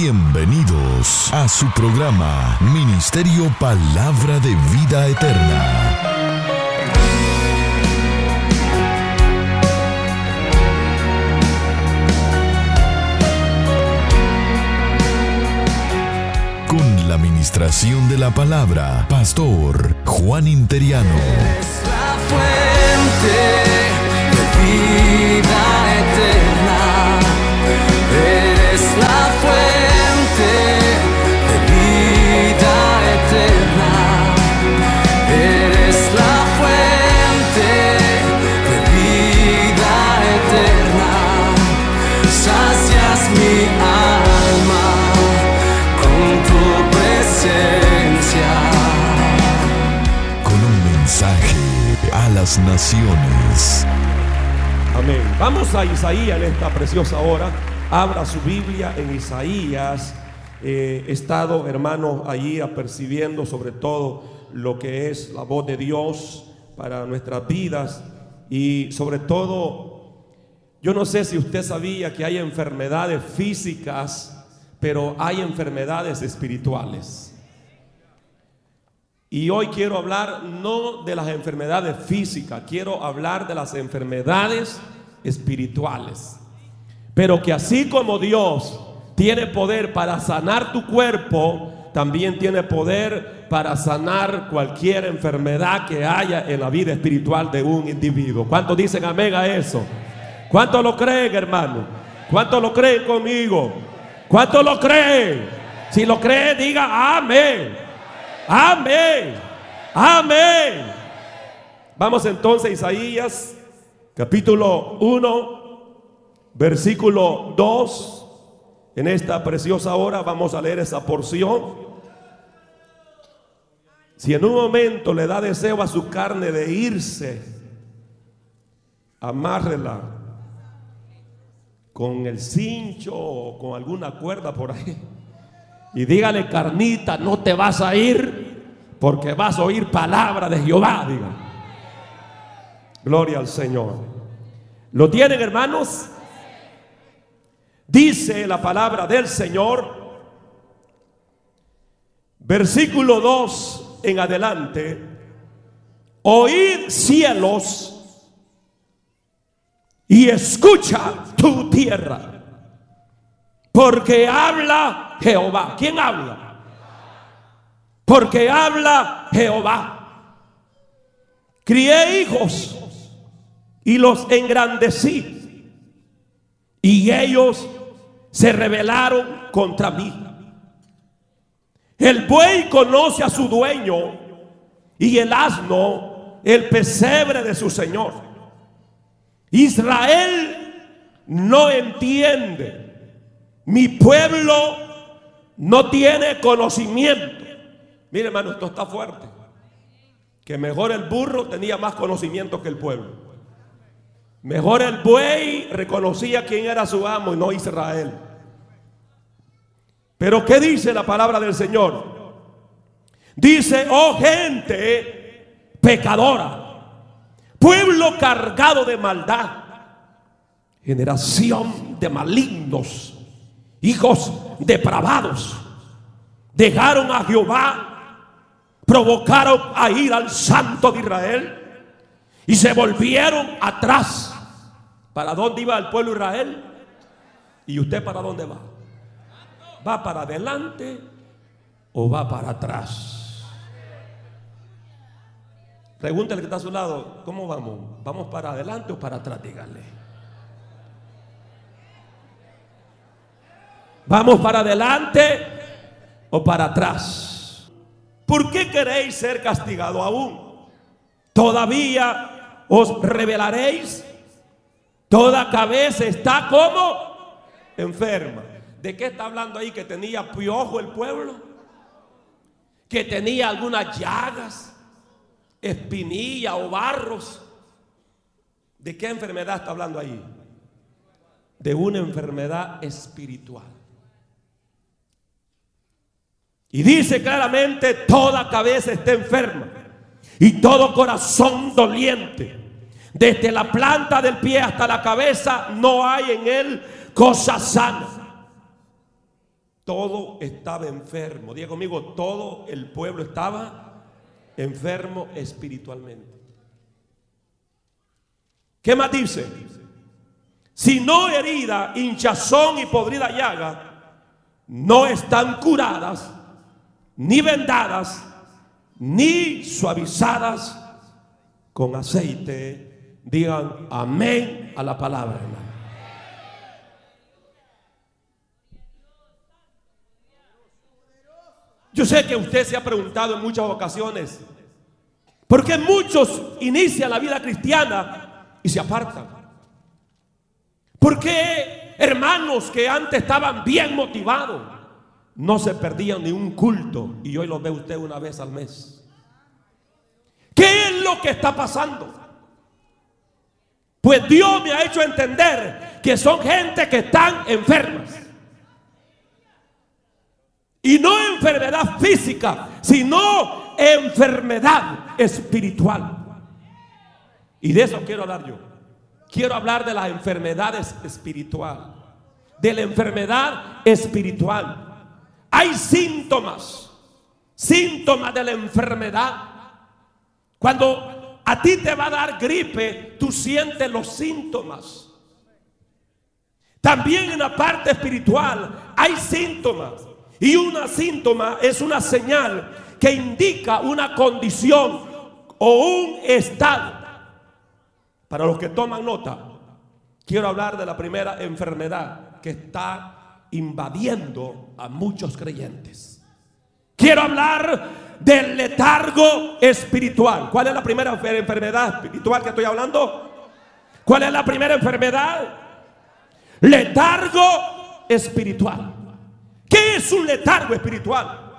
Bienvenidos a su programa Ministerio Palabra de Vida Eterna. Con la ministración de la palabra, Pastor Juan Interiano. Es la fuente de vida eterna. Es la fuente de vida eterna. Eres la fuente de vida eterna. Sacias mi alma con tu presencia. Con un mensaje a las naciones. Amén. Vamos a Isaías en esta preciosa hora. Abra su Biblia en Isaías. He estado, hermanos, allí apercibiendo sobre todo lo que es la voz de Dios para nuestras vidas. Y sobre todo, yo no sé si usted sabía que hay enfermedades físicas, pero hay enfermedades espirituales. Y hoy quiero hablar no de las enfermedades físicas, quiero hablar de las enfermedades espirituales. Pero que así como Dios tiene poder para sanar tu cuerpo, también tiene poder para sanar cualquier enfermedad que haya en la vida espiritual de un individuo. ¿Cuántos dicen amén a eso? ¿Cuántos lo creen, hermano? ¿Cuántos lo creen conmigo? ¿Cuántos lo creen? Si lo creen, diga amén. Amén. Amén. Vamos entonces a Isaías, capítulo 1. Versículo 2, en esta preciosa hora vamos a leer esa porción. Si en un momento le da deseo a su carne de irse, amárrela con el cincho o con alguna cuerda por ahí y dígale: carnita, no te vas a ir porque vas a oír palabra de Jehová. Diga, gloria al Señor. ¿Lo tienen, hermanos? Dice la palabra del Señor, versículo 2 en adelante: oíd, cielos, y escucha tu tierra, porque habla Jehová. ¿Quién habla? Porque habla Jehová. Crié hijos y los engrandecí, y ellos se rebelaron contra mí. El buey conoce a su dueño, y el asno el pesebre de su señor. Israel no entiende, mi pueblo no tiene conocimiento. Mire, hermano, esto está fuerte. Que mejor el burro tenía más conocimiento que el pueblo. Mejor el buey reconocía quién era su amo y no Israel. Pero ¿qué dice la palabra del Señor? Dice: oh gente pecadora, pueblo cargado de maldad, generación de malignos, hijos depravados, dejaron a Jehová, provocaron a ira al Santo de Israel y se volvieron atrás. ¿Para dónde iba el pueblo de Israel? ¿Y usted para dónde va? ¿Va para adelante o va para atrás? Pregúntale que está a su lado: ¿cómo vamos? ¿Vamos para adelante o para atrás? Dígale. ¿Vamos para adelante o para atrás? ¿Por qué queréis ser castigado aún? Todavía os rebelaréis. Toda cabeza está como enferma. ¿De qué está hablando ahí? ¿Que tenía piojo el pueblo? ¿Que tenía algunas llagas, espinilla o barros? ¿De qué enfermedad está hablando ahí? De una enfermedad espiritual. Y dice claramente: toda cabeza está enferma y todo corazón doliente. Desde la planta del pie hasta la cabeza no hay en él cosa sana. Todo estaba enfermo. Diga conmigo, todo el pueblo estaba enfermo espiritualmente. ¿Qué más dice? Sino herida, hinchazón y podrida llaga, no están curadas, ni vendadas, ni suavizadas con aceite. Digan amén a la palabra, hermano. Yo sé que usted se ha preguntado en muchas ocasiones por qué muchos inician la vida cristiana y se apartan. ¿Por qué hermanos que antes estaban bien motivados no se perdían ni un culto y hoy los ve usted una vez al mes? ¿Qué es lo que está pasando? Pues Dios me ha hecho entender que son gente que están enfermas. Y no enfermedad física, sino enfermedad espiritual. Y de eso quiero hablar yo. Quiero hablar de las enfermedades espirituales. De la enfermedad espiritual. Hay síntomas. Síntomas de la enfermedad. Cuando a ti te va a dar gripe, tú sientes los síntomas. También en la parte espiritual hay síntomas. Y una síntoma es una señal que indica una condición o un estado. Para los que toman nota, quiero hablar de la primera enfermedad que está invadiendo a muchos creyentes. Quiero hablar del letargo espiritual. ¿Cuál es la primera enfermedad espiritual que estoy hablando? ¿Cuál es la primera enfermedad? Letargo espiritual. ¿Qué es un letargo espiritual?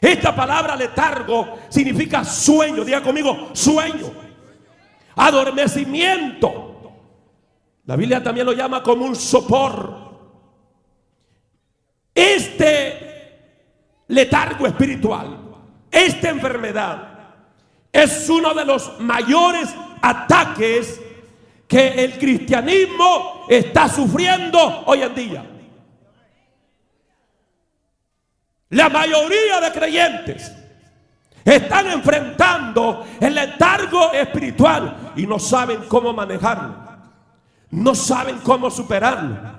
Esta palabra letargo significa sueño. Diga conmigo, sueño. Adormecimiento. La Biblia también lo llama como un sopor. Este letargo espiritual, esta enfermedad, es uno de los mayores ataques que el cristianismo está sufriendo hoy en día. La mayoría de creyentes están enfrentando el letargo espiritual y no saben cómo manejarlo, no saben cómo superarlo.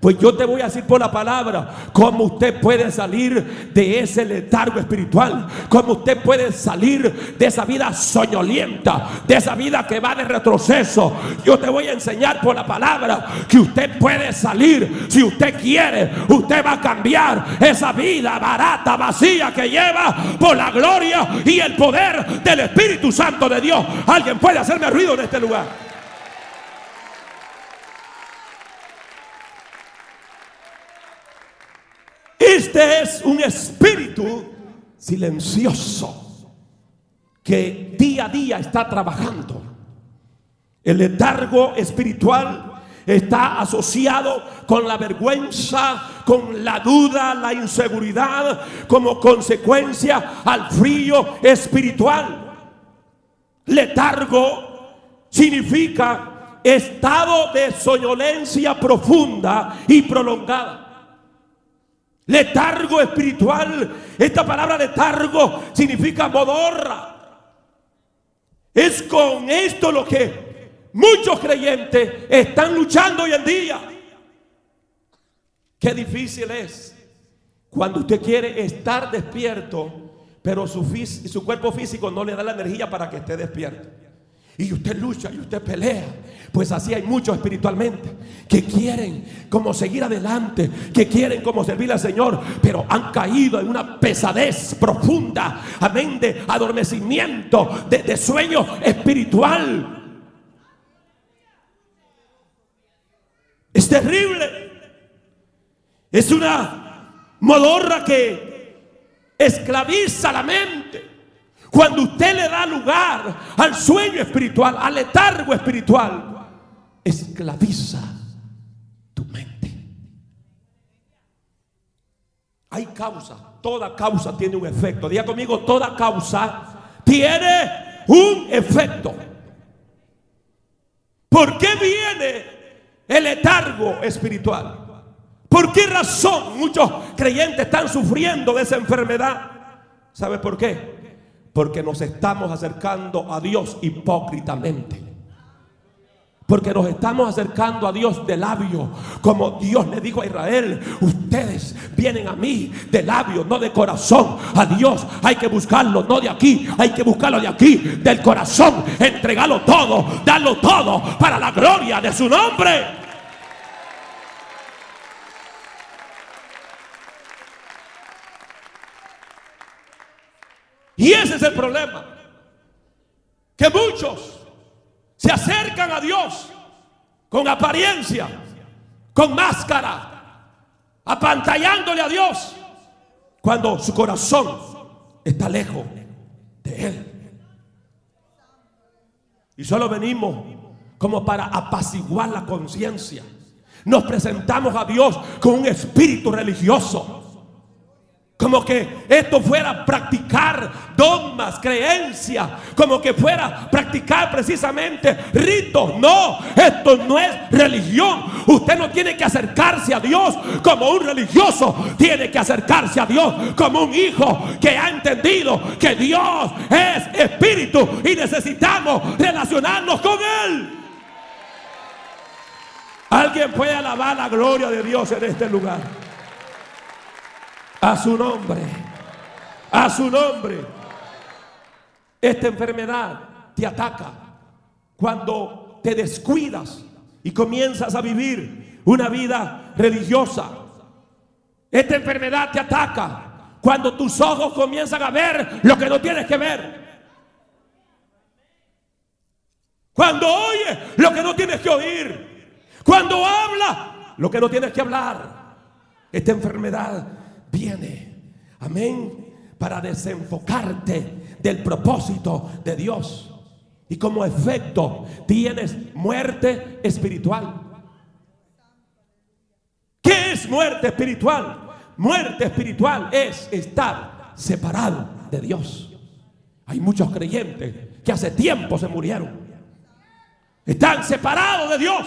Pues yo te voy a decir por la palabra cómo usted puede salir de ese letargo espiritual, cómo usted puede salir de esa vida soñolienta, de esa vida que va de retroceso. Yo te voy a enseñar por la palabra que usted puede salir. Si usted quiere, usted va a cambiar esa vida barata, vacía que lleva, por la gloria y el poder del Espíritu Santo de Dios. Alguien puede hacerme ruido en este lugar. Este es un espíritu silencioso que día a día está trabajando. El letargo espiritual está asociado con la vergüenza, con la duda, la inseguridad, como consecuencia al frío espiritual. Letargo significa estado de soñolencia profunda y prolongada. Letargo espiritual. Esta palabra letargo significa modorra. Es con esto lo que muchos creyentes están luchando hoy en día. Qué difícil es cuando usted quiere estar despierto, pero su cuerpo físico no le da la energía para que esté despierto. Y usted lucha y usted pelea. Pues así hay muchos espiritualmente que quieren como seguir adelante, que quieren como servir al Señor, pero han caído en una pesadez profunda, amén, de adormecimiento, de sueño espiritual. Es terrible. Es una modorra que esclaviza la mente. Cuando usted le da lugar al sueño espiritual, al letargo espiritual, esclaviza tu mente. Hay causa, toda causa tiene un efecto. Diga conmigo, toda causa tiene un efecto. ¿Por qué viene el letargo espiritual? ¿Por qué razón muchos creyentes están sufriendo de esa enfermedad? ¿Sabe por qué? Porque nos estamos acercando a Dios hipócritamente. Porque nos estamos acercando a Dios de labio. Como Dios le dijo a Israel: ustedes vienen a mí de labio, no de corazón. A Dios hay que buscarlo, no de aquí. Hay que buscarlo de aquí, del corazón. Entregarlo todo, darlo todo para la gloria de su nombre. Y ese es el problema, que muchos se acercan a Dios con apariencia, con máscara, apantallándole a Dios, cuando su corazón está lejos de Él. Y solo venimos como para apaciguar la conciencia. Nos presentamos a Dios con un espíritu religioso, como que esto fuera practicar dogmas, creencias, como que fuera practicar precisamente ritos. No, esto no es religión. Usted no tiene que acercarse a Dios como un religioso. Tiene que acercarse a Dios como un hijo que ha entendido que Dios es espíritu y necesitamos relacionarnos con Él. ¿Alguien puede alabar la gloria de Dios en este lugar? A su nombre, a su nombre. Esta enfermedad te ataca cuando te descuidas y comienzas a vivir una vida religiosa. Esta enfermedad te ataca cuando tus ojos comienzan a ver lo que no tienes que ver, cuando oyes lo que no tienes que oír, cuando hablas lo que no tienes que hablar. Esta enfermedad viene, amén, para desenfocarte del propósito de Dios. Y como efecto tienes muerte espiritual. ¿Qué es muerte espiritual? Muerte espiritual es estar separado de Dios. Hay muchos creyentes que hace tiempo se murieron. Están separados de Dios.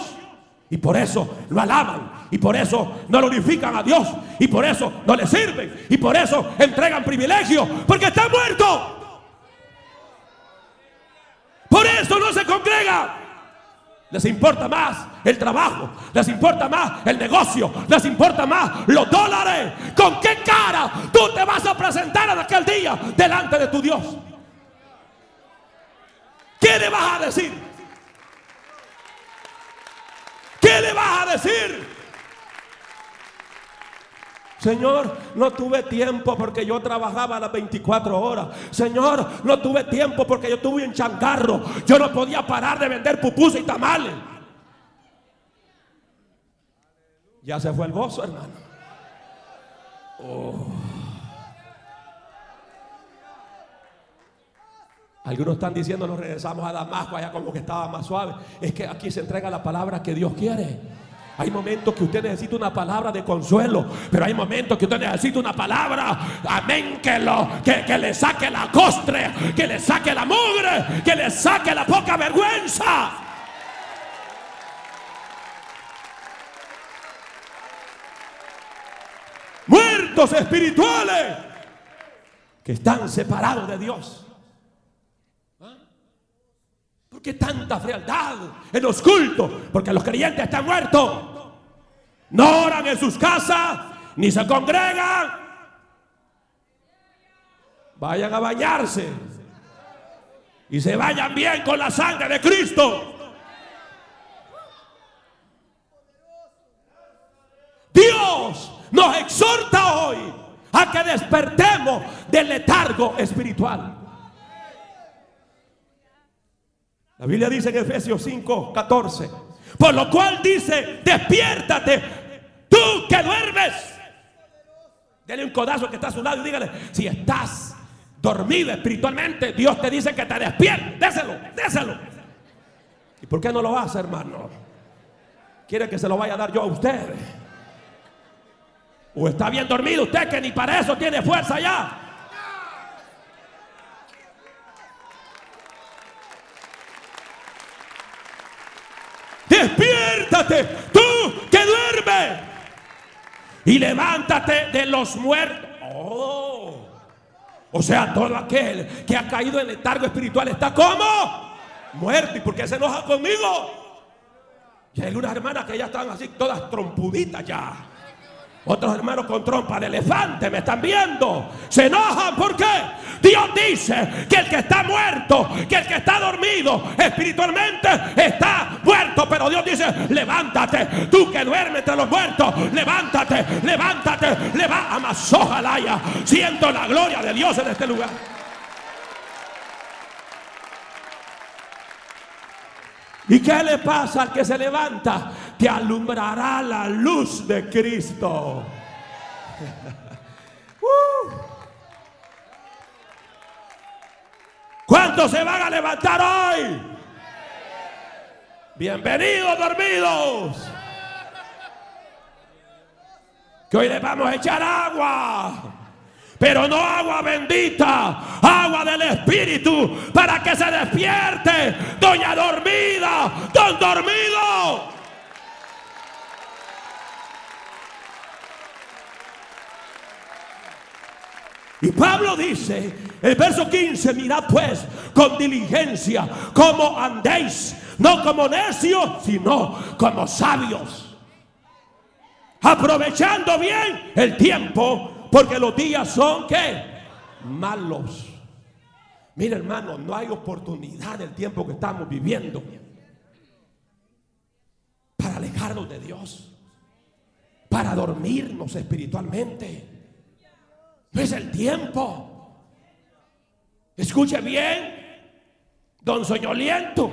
Y por eso lo alaban, y por eso no glorifican a Dios, y por eso no le sirven, y por eso entregan privilegios, porque está muerto. Por eso no se congrega. Les importa más el trabajo, les importa más el negocio, les importa más los dólares. ¿Con qué cara tú te vas a presentar en aquel día delante de tu Dios? ¿Qué le vas a decir? ¿Qué le vas a decir? Señor, no tuve tiempo porque yo trabajaba las 24 horas. Señor, no tuve tiempo porque yo tuve un changarro. Yo no podía parar de vender pupusas y tamales. Ya se fue el gozo, hermano. Oh. Algunos están diciendo: nos regresamos a Damasco, allá como que estaba más suave. Es que aquí se entrega la palabra que Dios quiere. Hay momentos que usted necesita una palabra de consuelo, pero hay momentos que usted necesita una palabra, amén, que le saque la costre, que le saque la mugre, que le saque la poca vergüenza. Muertos espirituales que están separados de Dios. ¿Por qué tanta frialdad en los cultos? Porque los creyentes están muertos. No oran en sus casas, ni se congregan. Vayan a bañarse y se vayan bien con la sangre de Cristo. Dios nos exhorta hoy a que despertemos del letargo espiritual. La Biblia dice en Efesios 5:14, por lo cual dice: despiértate tú que duermes. Dele un codazo que está a su lado y dígale: si estás dormido espiritualmente, Dios te dice que te despiertes. Déselo, déselo. ¿Y por qué no lo hace, hermano? ¿Quiere que se lo vaya a dar yo a usted? ¿O está bien dormido usted que ni para eso tiene fuerza ya? Despiértate tú que duermes y levántate de los muertos. Oh. O sea, todo aquel que ha caído en letargo espiritual está como muerto. ¿Y por qué se enoja conmigo? Y hay unas hermanas que ya están así, todas trompuditas ya. Otros hermanos con trompa de elefante me están viendo. Se enojan, ¿por qué? Dios dice que el que está muerto, que el que está dormido espiritualmente está muerto. Pero Dios dice, levántate, tú que duermes entre los muertos, levántate, levántate, levántate. Mas ojalá ya siento la gloria de Dios en este lugar. ¿Y qué le pasa al que se levanta? Que alumbrará la luz de Cristo. ¿Cuántos se van a levantar hoy? Bienvenidos dormidos, que hoy les vamos a echar agua, pero no agua bendita, agua del Espíritu, para que se despierte, doña dormida, don dormido. Y Pablo dice, el verso 15, mirad pues con diligencia como andéis, no como necios, sino como sabios, aprovechando bien el tiempo, porque los días son, ¿qué? Malos. Mira, hermano, no hay oportunidad del tiempo que estamos viviendo para alejarnos de Dios, para dormirnos espiritualmente. No es el tiempo. Escuche bien, don soñoliento,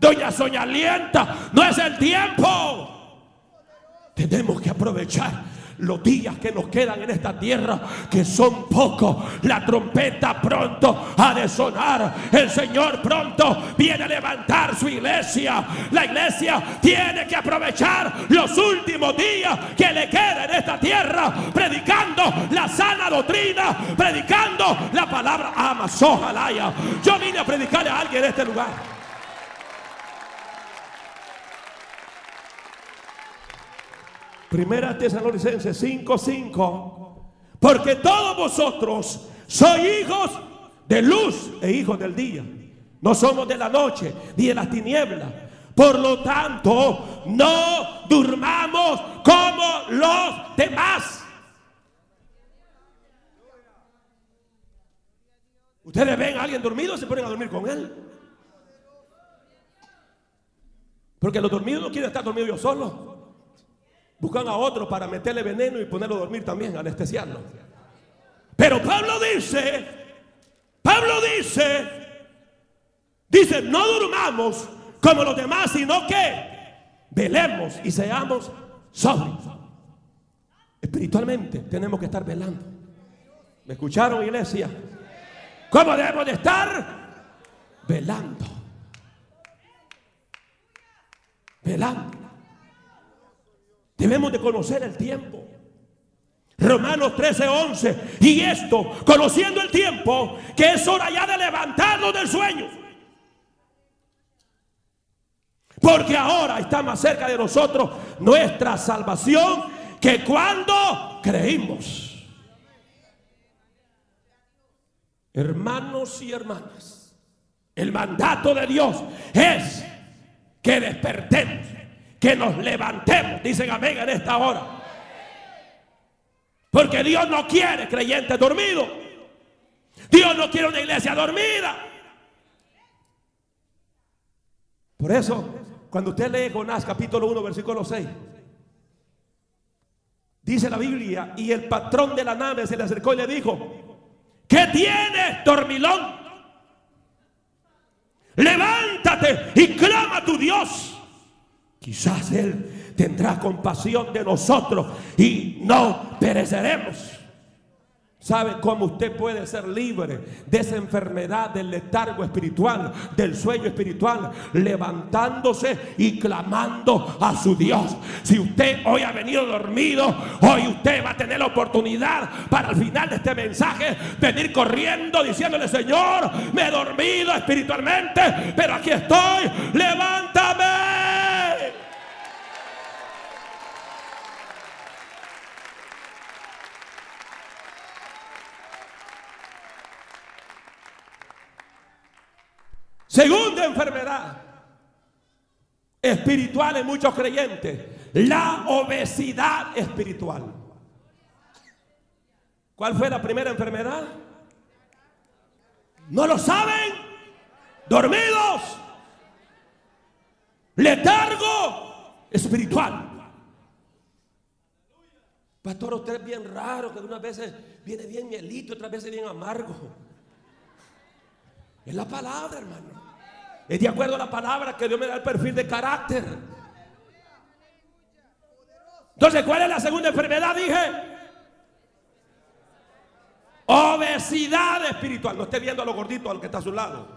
doña soñalienta, no es el tiempo. Tenemos que aprovechar los días que nos quedan en esta tierra, que son pocos. La trompeta pronto ha de sonar. El Señor pronto viene a levantar su iglesia. La iglesia tiene que aprovechar los últimos días que le quedan en esta tierra, predicando la sana doctrina, predicando la palabra. Mas ojalá ya. Yo vine a predicarle a alguien en este lugar. Primera Tesalonicenses 5:5. Porque todos vosotros sois hijos de luz e hijos del día. No somos de la noche ni de las tinieblas. Por lo tanto, no durmamos como los demás. Ustedes ven a alguien dormido, se ponen a dormir con él. Porque los dormidos no quieren estar dormidos yo solo. Buscan a otro para meterle veneno y ponerlo a dormir también, anestesiarlo. Pero Pablo dice, no durmamos como los demás, sino que velemos y seamos sobrios. Espiritualmente tenemos que estar velando. ¿Me escucharon, iglesia? ¿Cómo debemos de estar? Velando. Velando. Debemos de conocer el tiempo. Romanos 13:11. Y esto, conociendo el tiempo, que es hora ya de levantarnos del sueño, porque ahora está más cerca de nosotros nuestra salvación que cuando creímos. Hermanos y hermanas, el mandato de Dios es que despertemos, que nos levantemos. Dicen amén en esta hora. Porque Dios no quiere creyentes dormidos. Dios no quiere una iglesia dormida. Por eso, cuando usted lee Jonás capítulo 1 versículo 6, dice la Biblia: y el patrón de la nave se le acercó y le dijo: ¿qué tienes, dormilón? Levántate y clama a tu Dios. Quizás Él tendrá compasión de nosotros y no pereceremos. ¿Sabe cómo usted puede ser libre de esa enfermedad del letargo espiritual, del sueño espiritual? Levantándose y clamando a su Dios. Si usted hoy ha venido dormido, hoy usted va a tener la oportunidad para al final de este mensaje venir corriendo diciéndole: Señor, me he dormido espiritualmente, pero aquí estoy, levántame. Segunda enfermedad espiritual en muchos creyentes, la obesidad espiritual. ¿Cuál fue la primera enfermedad? ¿No lo saben? Dormidos. Letargo espiritual. Pastor, usted es bien raro, que unas veces viene bien mielito, otras veces bien amargo. Es la palabra, hermano. Es de acuerdo a la palabra que Dios me da el perfil de carácter. Entonces, ¿cuál es la segunda enfermedad? Dije, obesidad espiritual. No esté viendo a los gorditos, al que está a su lado.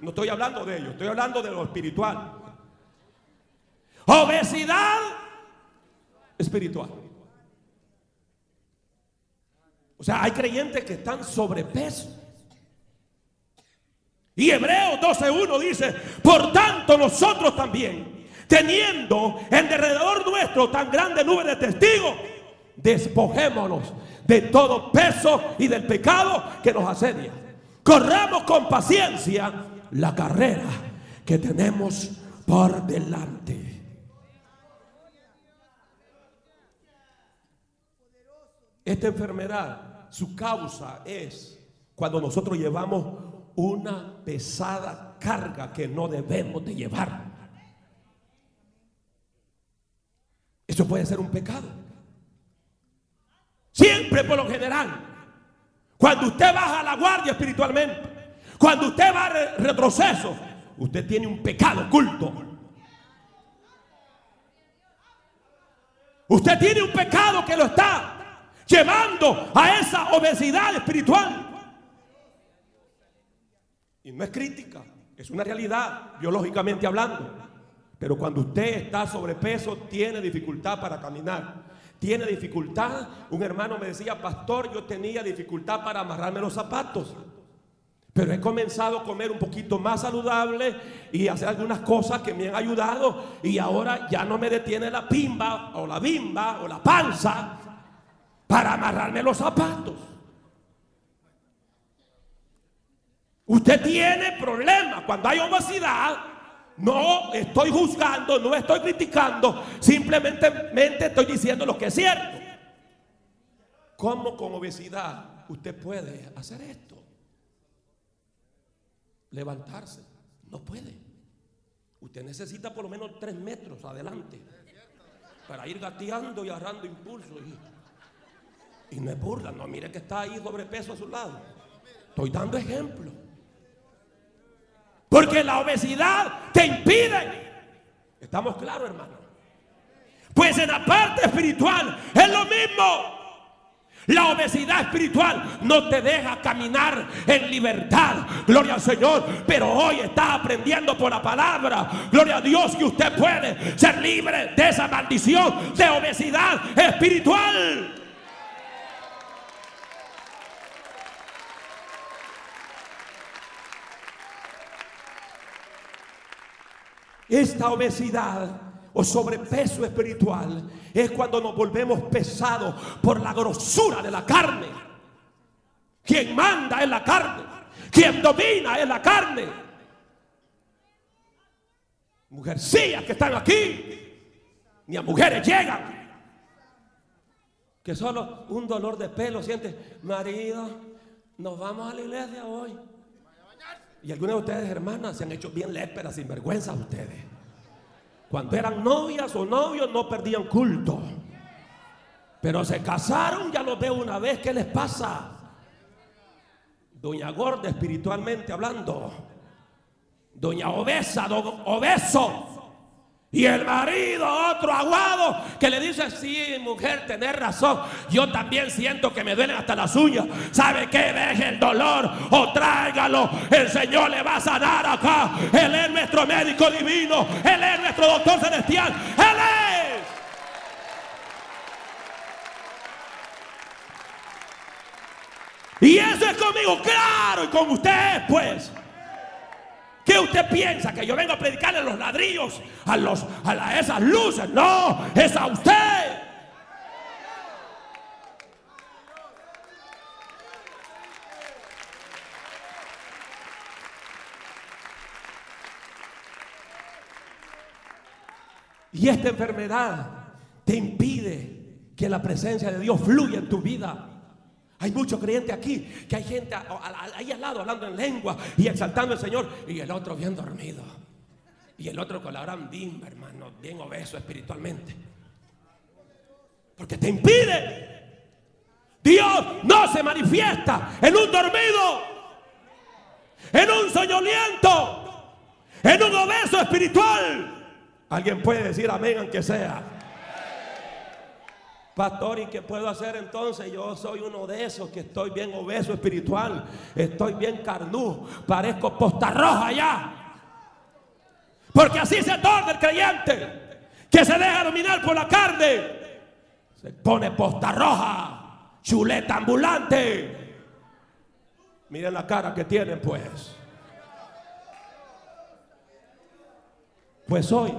No estoy hablando de ellos, estoy hablando de lo espiritual. Obesidad espiritual. O sea, hay creyentes que están sobrepeso. Y Hebreos 12:1 dice: por tanto nosotros también, teniendo en derredor nuestro tan grande nube de testigos, despojémonos de todo peso y del pecado que nos asedia. Corramos con paciencia la carrera que tenemos por delante. Esta enfermedad, su causa es cuando nosotros llevamos una pesada carga que no debemos de llevar. Eso puede ser un pecado. Siempre, por lo general, cuando usted baja la guardia espiritualmente, cuando usted va a retroceso, usted tiene un pecado oculto. Usted tiene un pecado que lo está llevando a esa obesidad espiritual. Y no es crítica, es una realidad biológicamente hablando. Pero cuando usted está sobrepeso, tiene dificultad para caminar, tiene dificultad. Un hermano me decía: pastor, yo tenía dificultad para amarrarme los zapatos, pero he comenzado a comer un poquito más saludable y hacer algunas cosas que me han ayudado, y ahora ya no me detiene la pimba o la bimba o la panza para amarrarme los zapatos. Usted tiene problemas. Cuando hay obesidad, no estoy juzgando, no estoy criticando, simplemente estoy diciendo lo que es cierto. ¿Cómo con obesidad usted puede hacer esto? Levantarse, no puede. Usted necesita por lo menos 3 metros adelante para ir gateando y agarrando impulso. Y no es burla, no, mire que está ahí sobrepeso a su lado. Estoy dando ejemplo. Porque la obesidad te impide. ¿Estamos claros, hermano? Pues en la parte espiritual es lo mismo. La obesidad espiritual no te deja caminar en libertad. Gloria al Señor. Pero hoy está aprendiendo por la palabra, gloria a Dios, que usted puede ser libre de esa maldición de obesidad espiritual. Esta obesidad o sobrepeso espiritual es cuando nos volvemos pesados por la grosura de la carne. Quien manda es la carne, quien domina es la carne. Mujercillas que están aquí, ni a mujeres llegan, que solo un dolor de pelo siente. Marido, nos vamos a la iglesia hoy. Y algunas de ustedes, hermanas, se han hecho bien léperas, sinvergüenzas ustedes. Cuando eran novias o novios no perdían culto, pero se casaron, ya los veo una vez. ¿Qué les pasa? Doña gorda espiritualmente hablando, doña obesa, don obeso. Y el marido, otro aguado, que le dice: sí, mujer, tenés razón, yo también siento que me duelen hasta las uñas. ¿Sabe qué? Deje el dolor o tráigalo, el Señor le va a sanar acá. Él es nuestro médico divino, Él es nuestro doctor celestial, Él es. Y eso es conmigo, claro, y con usted, pues. ¿Qué usted piensa? ¿Que yo vengo a predicarle a los ladrillos, a esas luces? No, es a usted. Y esta enfermedad te impide que la presencia de Dios fluya en tu vida. Hay muchos creyentes aquí, que hay gente ahí al lado hablando en lengua y exaltando al Señor, y el otro bien dormido, y el otro con la gran bimba, hermano, bien obeso espiritualmente, porque te impide. Dios no se manifiesta en un dormido, en un soñoliento, en un obeso espiritual. Alguien puede decir amén aunque sea. Pastor, ¿y qué puedo hacer entonces? Yo soy uno de esos que estoy bien obeso espiritual, estoy bien carnú, parezco posta roja ya. Porque así se torna el creyente que se deja dominar por la carne. Se pone posta roja, chuleta ambulante. Miren la cara que tienen, pues. Pues hoy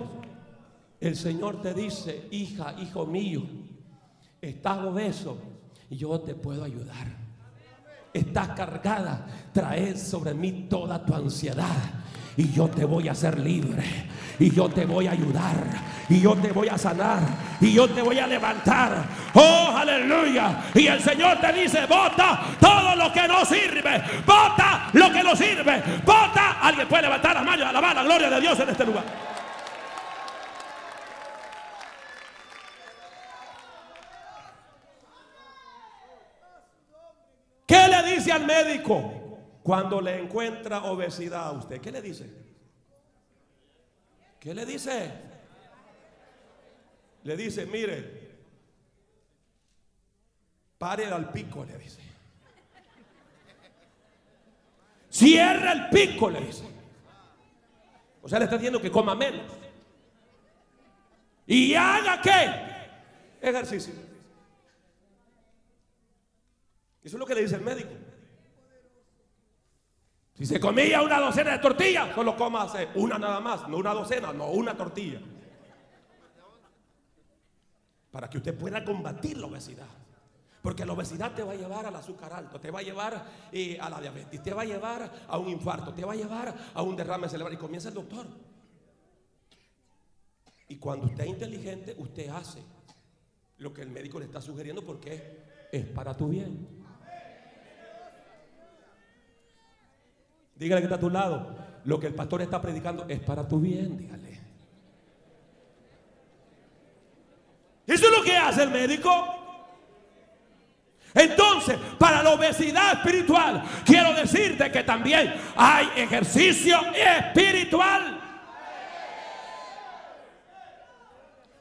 el Señor te dice: hija, hijo mío, estás obeso, yo te puedo ayudar. Estás cargada, traed sobre mí toda tu ansiedad, y yo te voy a hacer libre, y yo te voy a ayudar, y yo te voy a sanar, y yo te voy a levantar. Oh, aleluya. Y el Señor te dice: bota todo lo que no sirve, bota lo que no sirve, bota. Alguien puede levantar las manos y alabar la gloria de Dios en este lugar. ¿Qué le dice al médico cuando le encuentra obesidad a usted? ¿Qué le dice? ¿Qué le dice? Le dice: mire, pare al pico, le dice. Cierra el pico, le dice. O sea, le está diciendo que coma menos. ¿Y haga qué? Ejercicio. Eso es lo que le dice el médico. Si se comía una docena de tortillas, solo cómase una nada más, no una docena, no una tortilla, para que usted pueda combatir la obesidad. Porque la obesidad te va a llevar al azúcar alto, te va a llevar a la diabetes, te va a llevar a un infarto, te va a llevar a un derrame cerebral. Y comienza el doctor. Y cuando usted es inteligente, usted hace lo que el médico le está sugiriendo, porque es para tu bien. Dígale que está a tu lado: lo que el pastor está predicando es para tu bien, dígale. Eso es lo que hace el médico. Entonces, para la obesidad espiritual, quiero decirte que también hay ejercicio espiritual.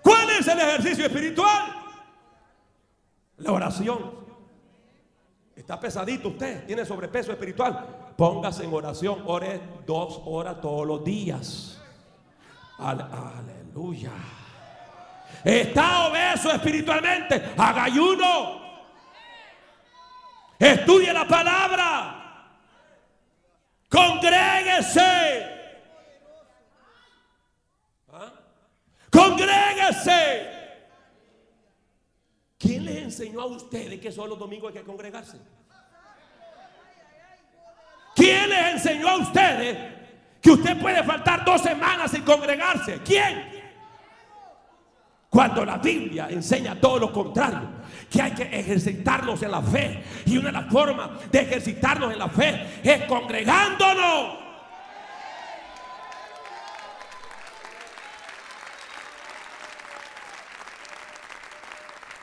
¿Cuál es el ejercicio espiritual? La oración. Está pesadito usted, tiene sobrepeso espiritual. Póngase en oración, ore 2 horas todos los días. Aleluya. Está obeso espiritualmente, haga ayuno. Estudie la palabra. Congréguese. ¿Ah? Congréguese. ¿Quién les enseñó a ustedes que solo los domingos hay que congregarse? ¿Quién les enseñó a ustedes que usted puede faltar 2 semanas sin congregarse? ¿Quién? Cuando la Biblia enseña todo lo contrario, que hay que ejercitarnos en la fe. Y una de las formas de ejercitarnos en la fe es congregándonos.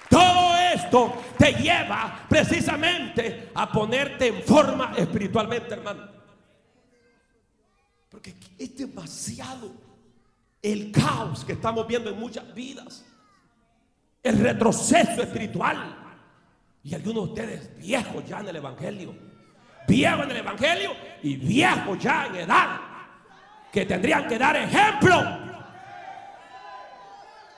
Todo esto te lleva precisamente a ponerte en forma espiritualmente, hermano, porque es demasiado el caos que estamos viendo en muchas vidas, el retroceso espiritual. Y algunos de ustedes viejos ya en el evangelio, viejos en el evangelio y viejos ya en edad, que tendrían que dar ejemplo.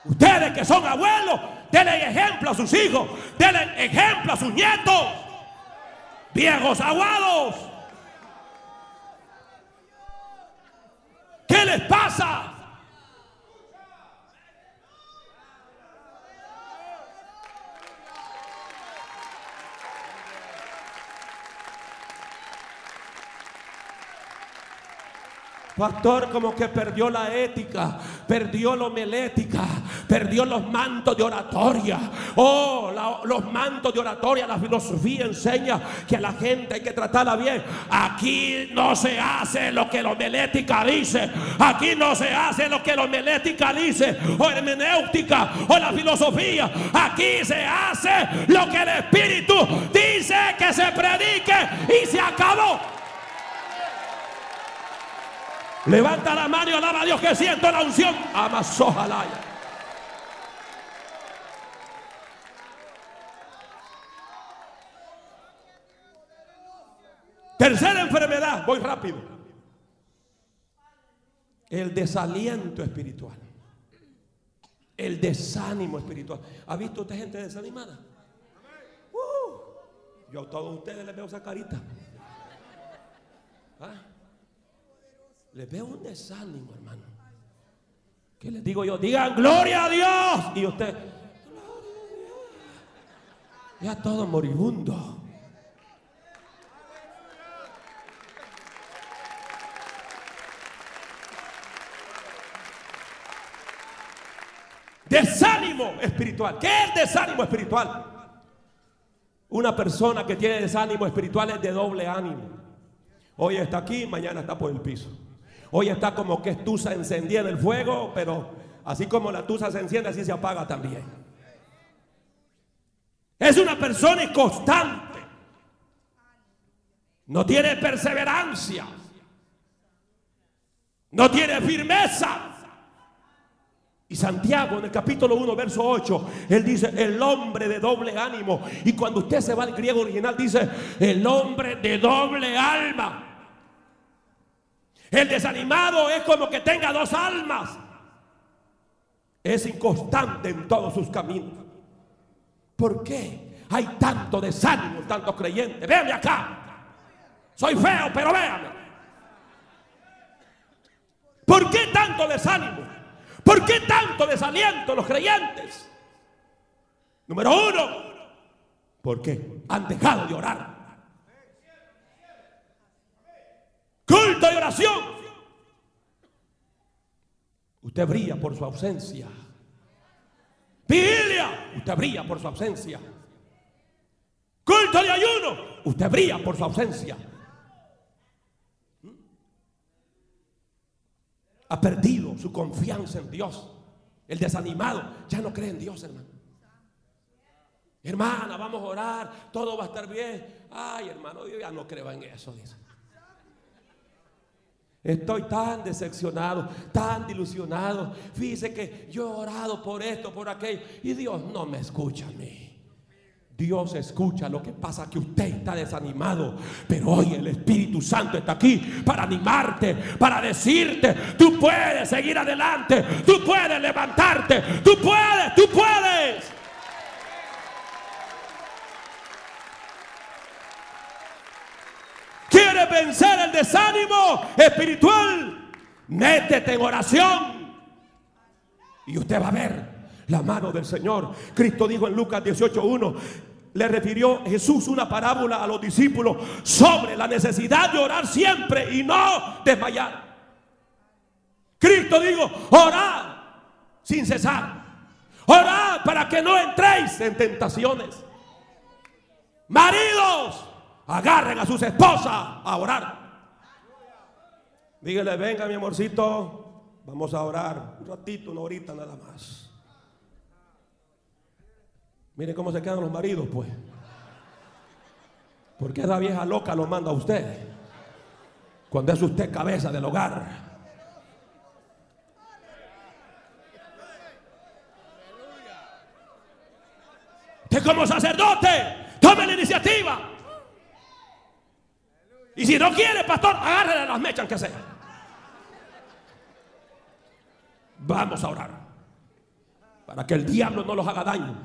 Ustedes que son abuelos, denle ejemplo a sus hijos, denle ejemplo a sus nietos. Viejos aguados, ¿qué les pasa? Pastor, como que perdió la ética, perdió la homilética, perdió los mantos de oratoria. Oh, los mantos de oratoria. La filosofía enseña que a la gente hay que tratarla bien. Aquí no se hace lo que la homilética dice. Aquí no se hace lo que la homilética dice, o hermenéutica, o la filosofía. Aquí se hace lo que el Espíritu dice que se predique, y se acabó. Levanta la mano y alaba a Dios, que siento la unción. Amas, ojalá. Tercera enfermedad, voy rápido. El desaliento espiritual. El desánimo espiritual. ¿Ha visto usted gente desanimada? Yo a todos ustedes les veo esa carita. ¿Ah? Les veo un desánimo, hermano. ¿Qué les digo yo? Digan gloria a Dios. Y usted, gloria a Dios. Ya todo moribundo. Desánimo espiritual. ¿Qué es desánimo espiritual? Una persona que tiene desánimo espiritual es de doble ánimo. Hoy está aquí, mañana está por el piso. Hoy está como que es tusa encendida en el fuego, pero así como la tusa se enciende, así se apaga también. Es una persona inconstante. No tiene perseverancia. No tiene firmeza. Y Santiago en el capítulo 1 verso 8, él dice el hombre de doble ánimo. Y cuando usted se va al griego original dice el hombre de doble alma. El desanimado es como que tenga dos almas. Es inconstante en todos sus caminos. ¿Por qué hay tanto desánimo, tantos creyentes? Véanme acá. Soy feo, pero véanme. ¿Por qué tanto desánimo? ¿Por qué tanto desaliento los creyentes? Número uno, porque han dejado de orar. Culto de oración. Usted brilla por su ausencia. Vigilia, usted brilla por su ausencia. Culto de ayuno, usted brilla por su ausencia. Ha perdido su confianza en Dios. El desanimado ya no cree en Dios, hermano. Hermana, vamos a orar, todo va a estar bien. Ay, hermano, yo ya no creo en eso, dice. Estoy tan decepcionado, tan desilusionado. Fíjese que yo he orado por esto, por aquello, y Dios no me escucha a mí. Dios escucha, lo que pasa es que usted está desanimado, pero hoy el Espíritu Santo está aquí para animarte, para decirte, tú puedes seguir adelante, tú puedes levantarte, tú puedes, tú puedes. ¿Quieres vencer el desánimo espiritual? Métete en oración y usted va a ver la mano del Señor. Cristo dijo en Lucas 18:1, le refirió Jesús una parábola a los discípulos sobre la necesidad de orar siempre y no desmayar. Cristo dijo, orad sin cesar. Orad para que no entréis en tentaciones. Maridos, agarren a sus esposas a orar. Dígale, venga mi amorcito, vamos a orar un ratito, una horita nada más. Miren cómo se quedan los maridos, pues. Porque esa vieja loca lo manda a ustedes. Cuando es usted cabeza del hogar. Usted como sacerdote, tome la iniciativa. Y si no quiere, pastor, agárrele las mechas que sea. Vamos a orar. Para que el diablo no los haga daño.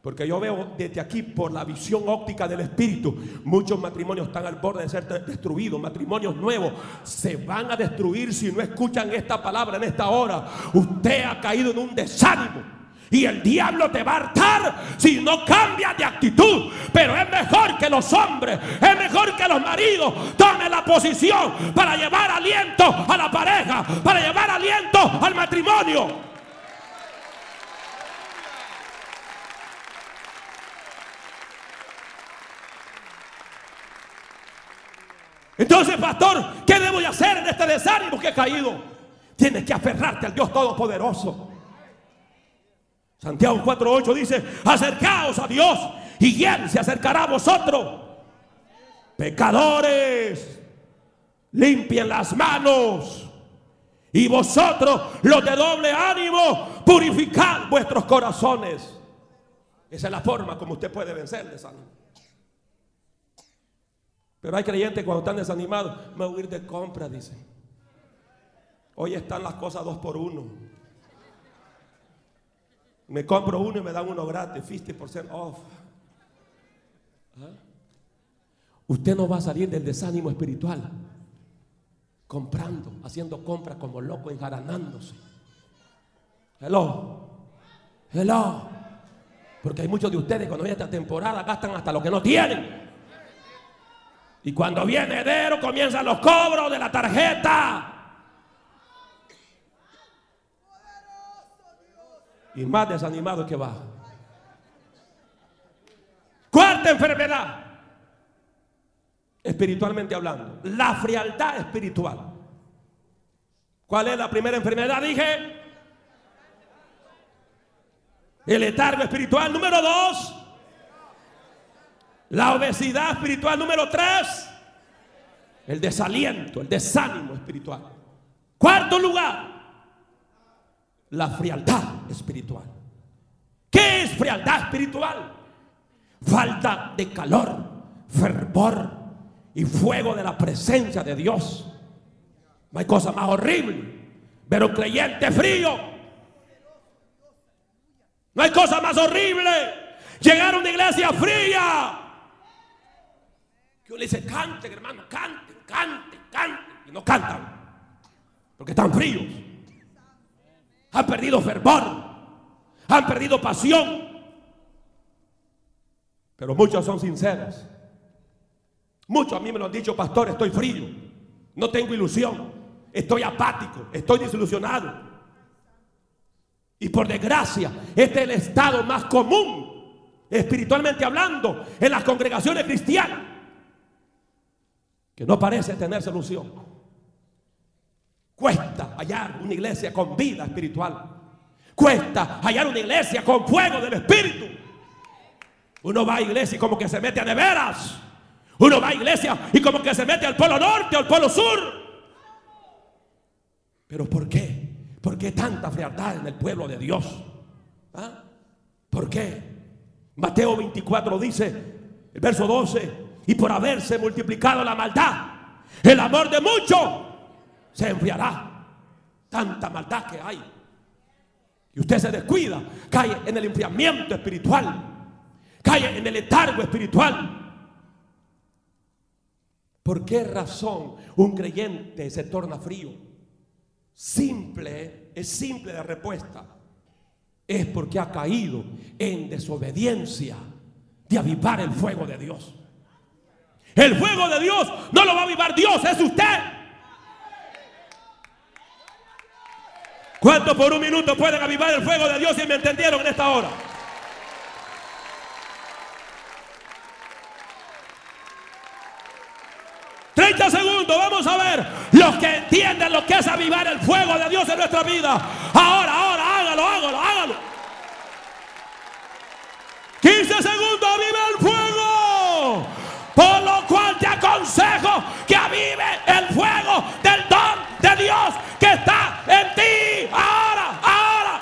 Porque yo veo desde aquí, por la visión óptica del Espíritu, muchos matrimonios están al borde de ser destruidos. Matrimonios nuevos se van a destruir si no escuchan esta palabra en esta hora. Usted ha caído en un desánimo. Y el diablo te va a hartar si no cambias de actitud. Pero es mejor que los hombres, es mejor que los maridos tomen la posición para llevar aliento a la pareja, para llevar aliento al matrimonio. Entonces, pastor, ¿qué debo de hacer en este desánimo que he caído? Tienes que aferrarte al Dios Todopoderoso. Santiago 4:8 dice: acercaos a Dios y Él se acercará a vosotros. Pecadores, limpien las manos, y vosotros, los de doble ánimo, purificad vuestros corazones. Esa es la forma como usted puede vencer el desánimo. Pero hay creyentes cuando están desanimados: me voy a ir de compra, dicen. Hoy están las cosas 2 por 1. Me compro uno y me dan uno gratis, 50% off. ¿Ah? Usted no va a salir del desánimo espiritual comprando, haciendo compras como loco, enjaranándose. Hello, hello. Porque hay muchos de ustedes cuando viene esta temporada gastan hasta lo que no tienen. Y cuando viene enero comienzan los cobros de la tarjeta. Y más desanimado que va. Cuarta enfermedad, espiritualmente hablando, la frialdad espiritual. ¿Cuál es la primera enfermedad? Dije, el letargo espiritual. Número 2. La obesidad espiritual. Número 3, el desaliento, el desánimo espiritual. 4º lugar, la frialdad espiritual. ¿Qué es frialdad espiritual? Falta de calor, fervor y fuego de la presencia de Dios. No hay cosa más horrible ver un creyente frío. No hay cosa más horrible llegar a una iglesia fría. Que uno le dice: canten, hermano, canten, canten, canten. Y no cantan porque están fríos. Han perdido fervor, han perdido pasión. Pero muchos son sinceros. Muchos a mí me lo han dicho: pastor, estoy frío, no tengo ilusión, estoy apático, estoy desilusionado. Y por desgracia, este es el estado más común, espiritualmente hablando, en las congregaciones cristianas, que no parece tener solución. Cuesta hallar una iglesia con vida espiritual. Cuesta hallar una iglesia con fuego del Espíritu. Uno va a iglesia y como que se mete a neveras. Uno va a iglesia y como que se mete al polo norte o al polo sur. Pero ¿por qué? ¿Por qué tanta frialdad en el pueblo de Dios? ¿Ah? ¿Por qué? Mateo 24 dice, el verso 12: y por haberse multiplicado la maldad, el amor de muchos se enfriará. Tanta maldad que hay, y usted se descuida, cae en el enfriamiento espiritual, cae en el letargo espiritual. ¿Por qué razón un creyente se torna frío? Simple, es simple la respuesta. Es porque ha caído en desobediencia de avivar el fuego de Dios. El fuego de Dios no lo va a avivar Dios, es usted. ¿Cuántos por un minuto pueden avivar el fuego de Dios si me entendieron en esta hora? ¡30 segundos! Vamos a ver los que entienden lo que es avivar el fuego de Dios en nuestra vida. Ahora, hágalo. 15 segundos, aviva el fuego. Por lo cual te aconsejo que avive el fuego del don de Dios que está en ti. Ahora.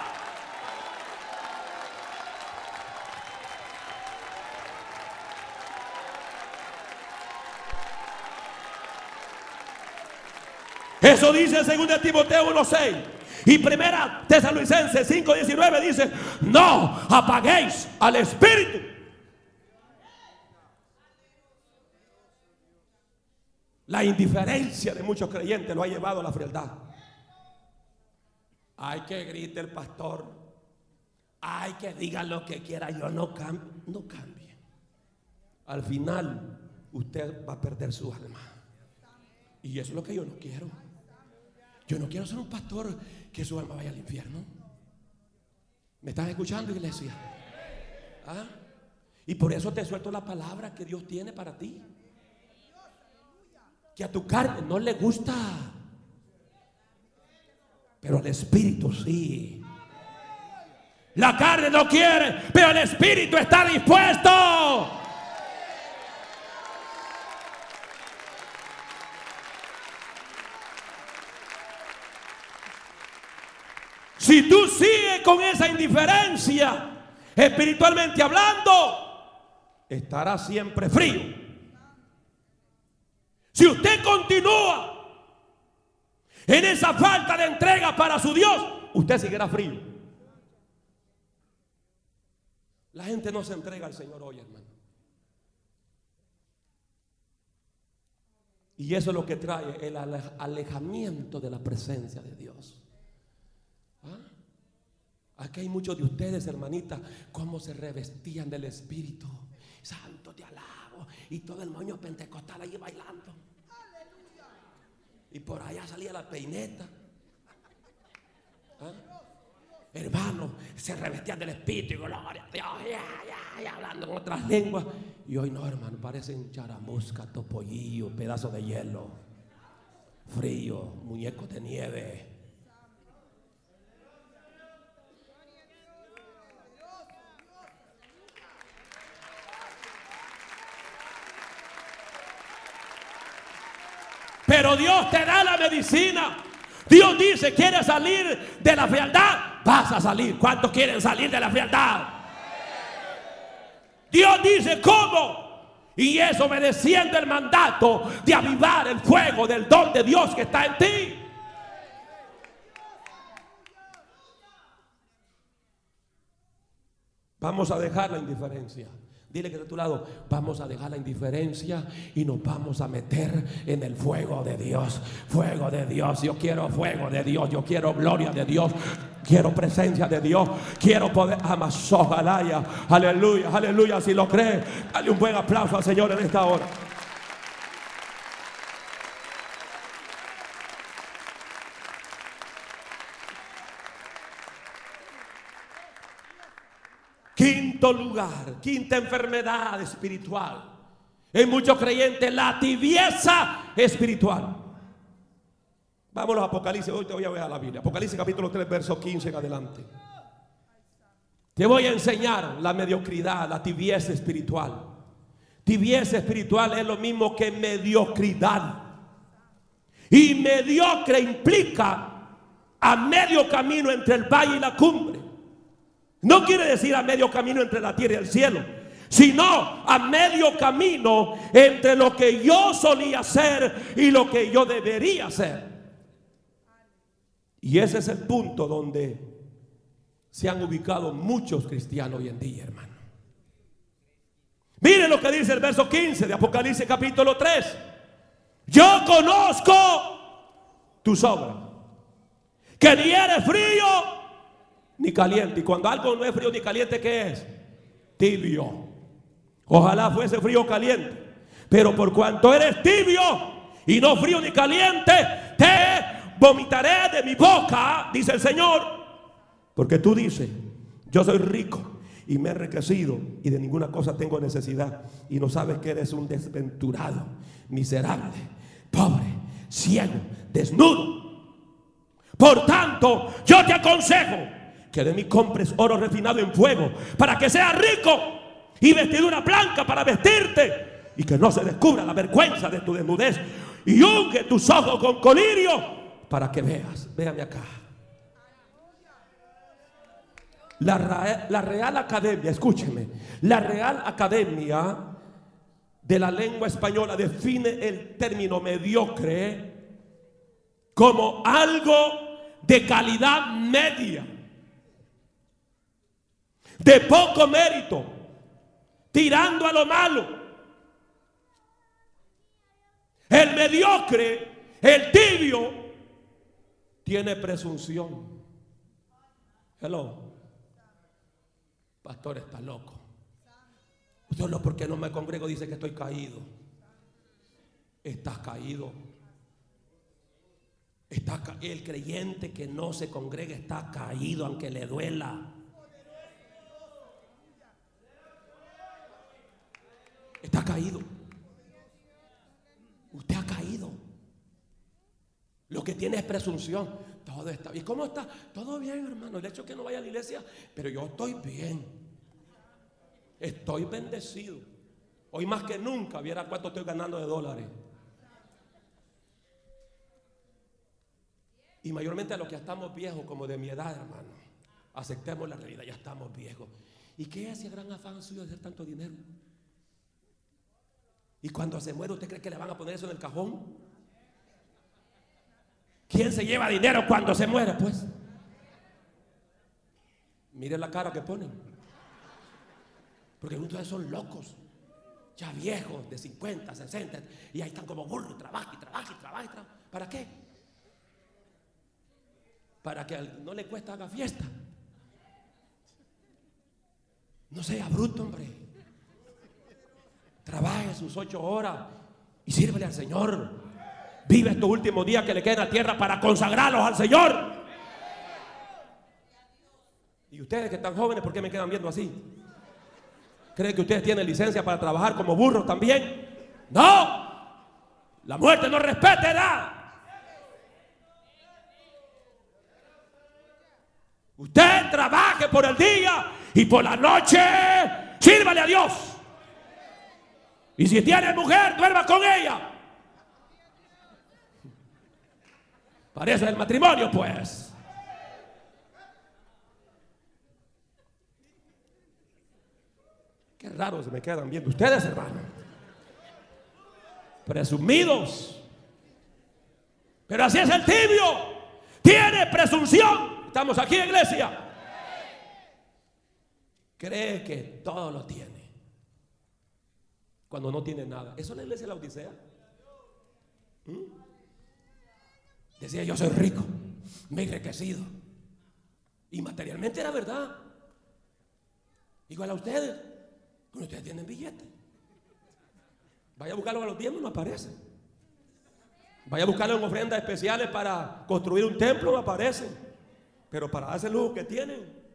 Eso dice 2 Timoteo 1:6 y 1 Tesalonicenses 5:19 dice: no apaguéis al Espíritu. La indiferencia de muchos creyentes lo ha llevado a la frialdad. Hay que gritar el pastor, ay, que diga lo que quiera, yo no cambio, no cambie. Al final usted va a perder su alma, y eso es lo que yo no quiero. Yo no quiero ser un pastor que su alma vaya al infierno. ¿Me están escuchando, iglesia? ¿Ah? Y por eso te suelto la palabra que Dios tiene para ti, que a tu carne no le gusta, pero al espíritu sí. La carne no quiere, pero el espíritu está dispuesto. Si tú sigues con esa indiferencia, espiritualmente hablando, estará siempre frío. Si usted continúa en esa falta de entrega para su Dios, usted seguirá frío. La gente no se entrega al Señor hoy, hermano. Y eso es lo que trae el alejamiento de la presencia de Dios. ¿Ah? Aquí hay muchos de ustedes, hermanitas, cómo se revestían del Espíritu Santo, te alabo, y todo el moño pentecostal ahí bailando. ¡Aleluya! Y por allá salía la peineta. ¿Ah? Hermanos, se revestían del Espíritu y gloria a Dios, ya, hablando con otras lenguas. Y hoy no, hermano, parecen charamusca, topollillo, pedazos de hielo, frío, muñecos de nieve. Pero Dios te da la medicina. Dios dice, ¿quieres salir de la frialdad? Vas a salir. ¿Cuántos quieren salir de la frialdad? Dios dice, ¿cómo? Y es obedeciendo el mandato de avivar el fuego del don de Dios que está en ti. Vamos a dejar la indiferencia. Dile que de tu lado, vamos a dejar la indiferencia y nos vamos a meter en el fuego de Dios. Fuego de Dios, yo quiero fuego de Dios, yo quiero gloria de Dios, quiero presencia de Dios, quiero poder. Amas, ojalá, aleluya, aleluya. Si lo crees, dale un buen aplauso al Señor en esta hora. Quinto lugar, quinta enfermedad espiritual en muchos creyentes, la tibieza espiritual. Vámonos a Apocalipsis, hoy te voy a ver a la Biblia. Apocalipsis capítulo 3, verso 15 en adelante. Te voy a enseñar la mediocridad, la tibieza espiritual. Tibieza espiritual es lo mismo que mediocridad. Y mediocre implica a medio camino entre el valle y la cumbre. No quiere decir a medio camino entre la tierra y el cielo, sino a medio camino entre lo que yo solía hacer y lo que yo debería hacer. Y ese es el punto donde se han ubicado muchos cristianos hoy en día, hermano. Miren lo que dice el verso 15 de Apocalipsis capítulo 3. Yo conozco tus obras, que ni eres frío ni caliente. Y cuando algo no es frío ni caliente, ¿qué es? Tibio. Ojalá fuese frío o caliente, pero por cuanto eres tibio y no frío ni caliente, te vomitaré de mi boca, dice el Señor. Porque tú dices, yo soy rico y me he enriquecido y de ninguna cosa tengo necesidad, y no sabes que eres un desventurado, miserable, pobre, ciego, desnudo. Por tanto, yo te aconsejo que de mí compres oro refinado en fuego, para que seas rico, y vestidura blanca para vestirte, y que no se descubra la vergüenza de tu desnudez, y unge tus ojos con colirio, para que veas. Véame acá. La Real Academia, escúcheme, la Real Academia de la Lengua Española define el término mediocre como algo de calidad media, de poco mérito, tirando a lo malo. El mediocre, el tibio, tiene presunción. Hello. pastor está loco. Solo porque no me congrego dice que estoy caído. Estás caído. El creyente que no se congrega está caído, aunque le duela. Está caído. Usted ha caído. Lo que tiene es presunción. Todo está bien. ¿Cómo está? Todo bien, hermano. El hecho es que no vaya a la iglesia, pero yo estoy bien. Estoy bendecido. Hoy más que nunca, viera cuánto estoy ganando de dólares. Y mayormente a los que estamos viejos, como de mi edad, hermano. Aceptemos la realidad, ya estamos viejos. ¿Y qué es el gran afán suyo de hacer tanto dinero? Y cuando se muere, ¿usted cree que le van a poner eso en el cajón? ¿Quién se lleva dinero cuando se muere, pues? Mire la cara que ponen. Porque muchos de ellos son locos, ya viejos, de 50, 60, y ahí están como burro, trabaja y trabaja y trabaja. ¿Para qué? Para que no le cuesta haga fiesta. No sea bruto, hombre. Trabaje sus 8 horas y sírvele al Señor. Vive estos últimos días que le quedan a tierra para consagrarlos al Señor. Y ustedes que están jóvenes, ¿por qué me quedan viendo así? ¿Creen que ustedes tienen licencia para trabajar como burros también? ¡No! La muerte no respeta edad. Usted trabaje por el día y por la noche sírvale a Dios. Y si tiene mujer, duerma con ella. Para eso es el matrimonio, pues. Qué raro se me quedan viendo ustedes, hermano. Presumidos. Pero así es el tibio. Tiene presunción. Estamos aquí, iglesia. Cree que todo lo tiene cuando no tiene nada. ¿Eso es la iglesia de la Odisea? Decía, yo soy rico, me he enriquecido. Y materialmente era verdad. Igual a ustedes, que ustedes tienen billetes. Vaya a buscarlo a los diezmos, no aparece. Vaya a buscarlo en ofrendas especiales para construir un templo, no aparece. Pero para darse el lujo que tienen.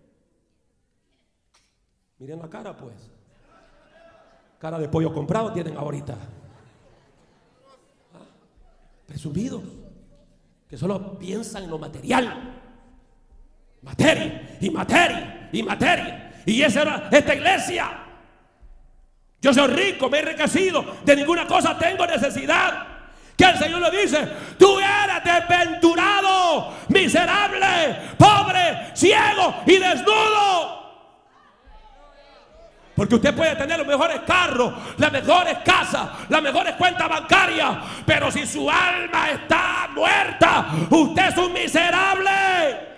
Miren la cara, pues. Cara de pollo comprado tienen ahorita. ¿Ah? Presumidos. Que solo piensan en lo material. Materia, y materia, y materia. Y esa era esta iglesia. Yo soy rico, me he enriquecido. De ninguna cosa tengo necesidad. Que el Señor le dice: tú eres desventurado, miserable, pobre, ciego y desnudo. Porque usted puede tener los mejores carros, las mejores casas, las mejores cuentas bancarias, pero si su alma está muerta, usted es un miserable.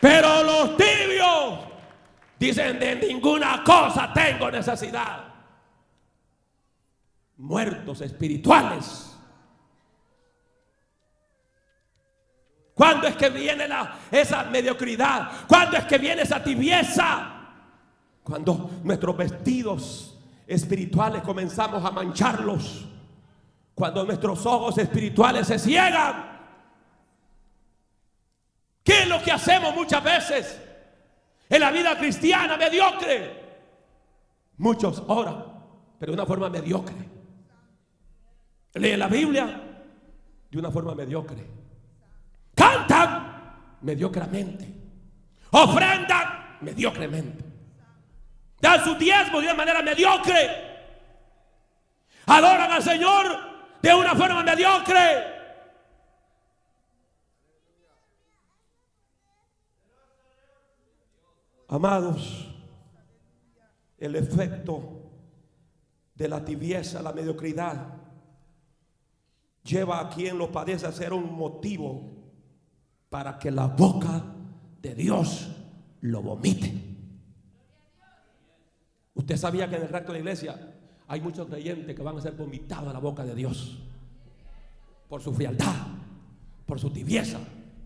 Pero los tibios dicen: de ninguna cosa tengo necesidad. Muertos espirituales. ¿Cuándo es que viene esa mediocridad? ¿Cuándo es que viene esa tibieza? Cuando nuestros vestidos espirituales comenzamos a mancharlos. Cuando nuestros ojos espirituales se ciegan. ¿Qué es lo que hacemos muchas veces en la vida cristiana mediocre? Muchos oran, pero de una forma mediocre. Leen la Biblia de una forma mediocre. Cantan mediocremente, ofrendan mediocremente, dan su diezmo de una manera mediocre, adoran al Señor de una forma mediocre. Amados, el efecto de la tibieza, la mediocridad, lleva a quien lo padece a ser un motivo para que la boca de Dios lo vomite. Usted sabía que en el resto de la iglesia hay muchos creyentes que van a ser vomitados a la boca de Dios. por su frialdad, por su tibieza.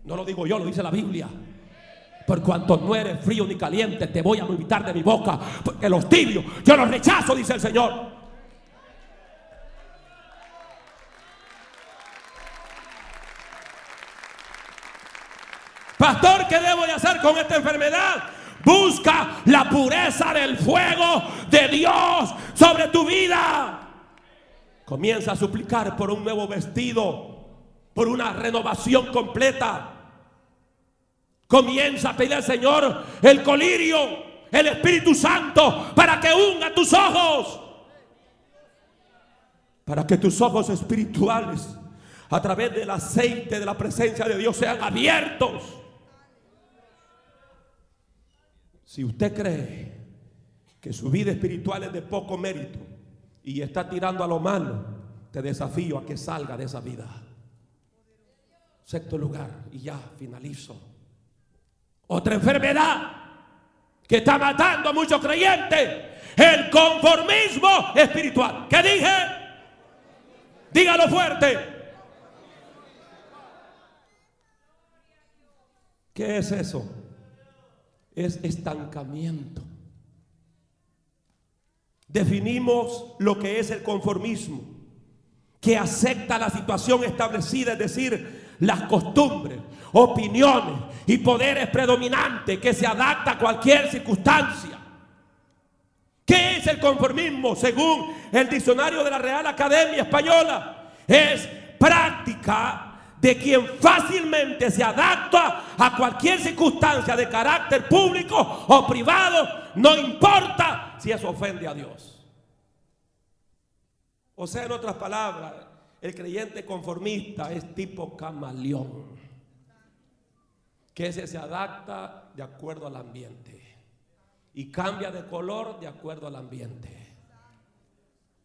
No lo digo yo, lo dice la Biblia. Por cuanto no eres frío ni caliente, te voy a vomitar de mi boca, porque los tibios yo los rechazo, dice el Señor. Pastor, ¿qué debo de hacer con esta enfermedad? Busca la pureza del fuego de Dios sobre tu vida. Comienza a suplicar por un nuevo vestido, por una renovación completa. Comienza a pedir al Señor el colirio, el Espíritu Santo, para que unga tus ojos, para que tus ojos espirituales, a través del aceite de la presencia de Dios, sean abiertos. Si usted cree que su vida espiritual es de poco mérito y está tirando a lo malo, te desafío a que salga de esa vida. Sexto lugar, y ya finalizo. Otra enfermedad que está matando a muchos creyentes: el conformismo espiritual. ¿Qué dije? Dígalo fuerte. ¿Qué es eso? Es estancamiento. Definimos lo que es el conformismo: que acepta la situación establecida, es decir, las costumbres, opiniones y poderes predominantes, que se adapta a cualquier circunstancia. ¿Qué es el conformismo? Según el diccionario de la Real Academia Española, es práctica de quien fácilmente se adapta a cualquier circunstancia de carácter público o privado, no importa si eso ofende a Dios. O sea, en otras palabras, el creyente conformista es tipo camaleón, que se adapta de acuerdo al ambiente y cambia de color de acuerdo al ambiente.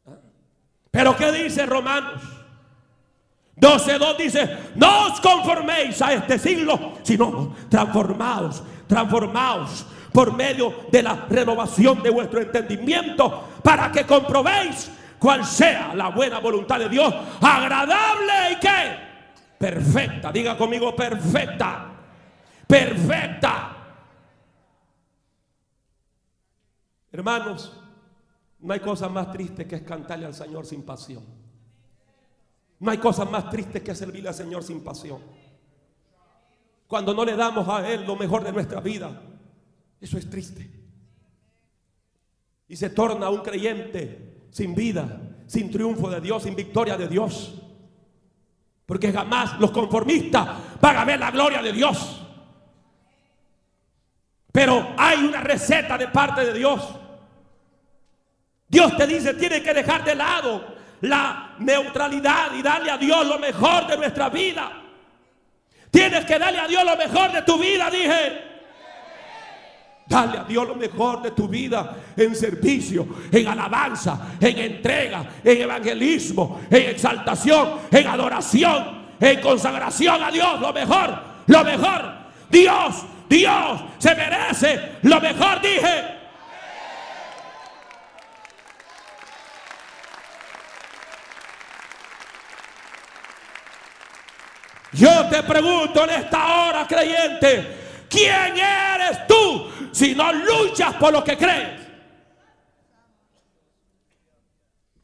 ¿Ah? Pero ¿qué dice Romanos 12:2? Dice: no os conforméis a este siglo, sino transformaos por medio de la renovación de vuestro entendimiento, para que comprobéis cuál sea la buena voluntad de Dios, agradable y ¿qué? Perfecta. Diga conmigo: perfecta. Perfecta. Hermanos, no hay cosa más triste que es cantarle al Señor sin pasión. No hay cosa más triste que servirle al Señor sin pasión. Cuando no le damos a Él lo mejor de nuestra vida, eso es triste. Y se torna un creyente sin vida, sin triunfo de Dios, sin victoria de Dios. Porque jamás los conformistas van a ver la gloria de Dios. Pero hay una receta de parte de Dios. Dios te dice: tienes que dejar de lado la neutralidad y darle a Dios lo mejor de nuestra vida. Tienes que darle a Dios lo mejor de tu vida, dije. Dale a Dios lo mejor de tu vida, en servicio, en alabanza, en entrega, en evangelismo, en exaltación, en adoración, en consagración a Dios. Lo mejor, lo mejor. Dios se merece lo mejor, dije. Yo te pregunto en esta hora, creyente: ¿quién eres tú si no luchas por lo que crees?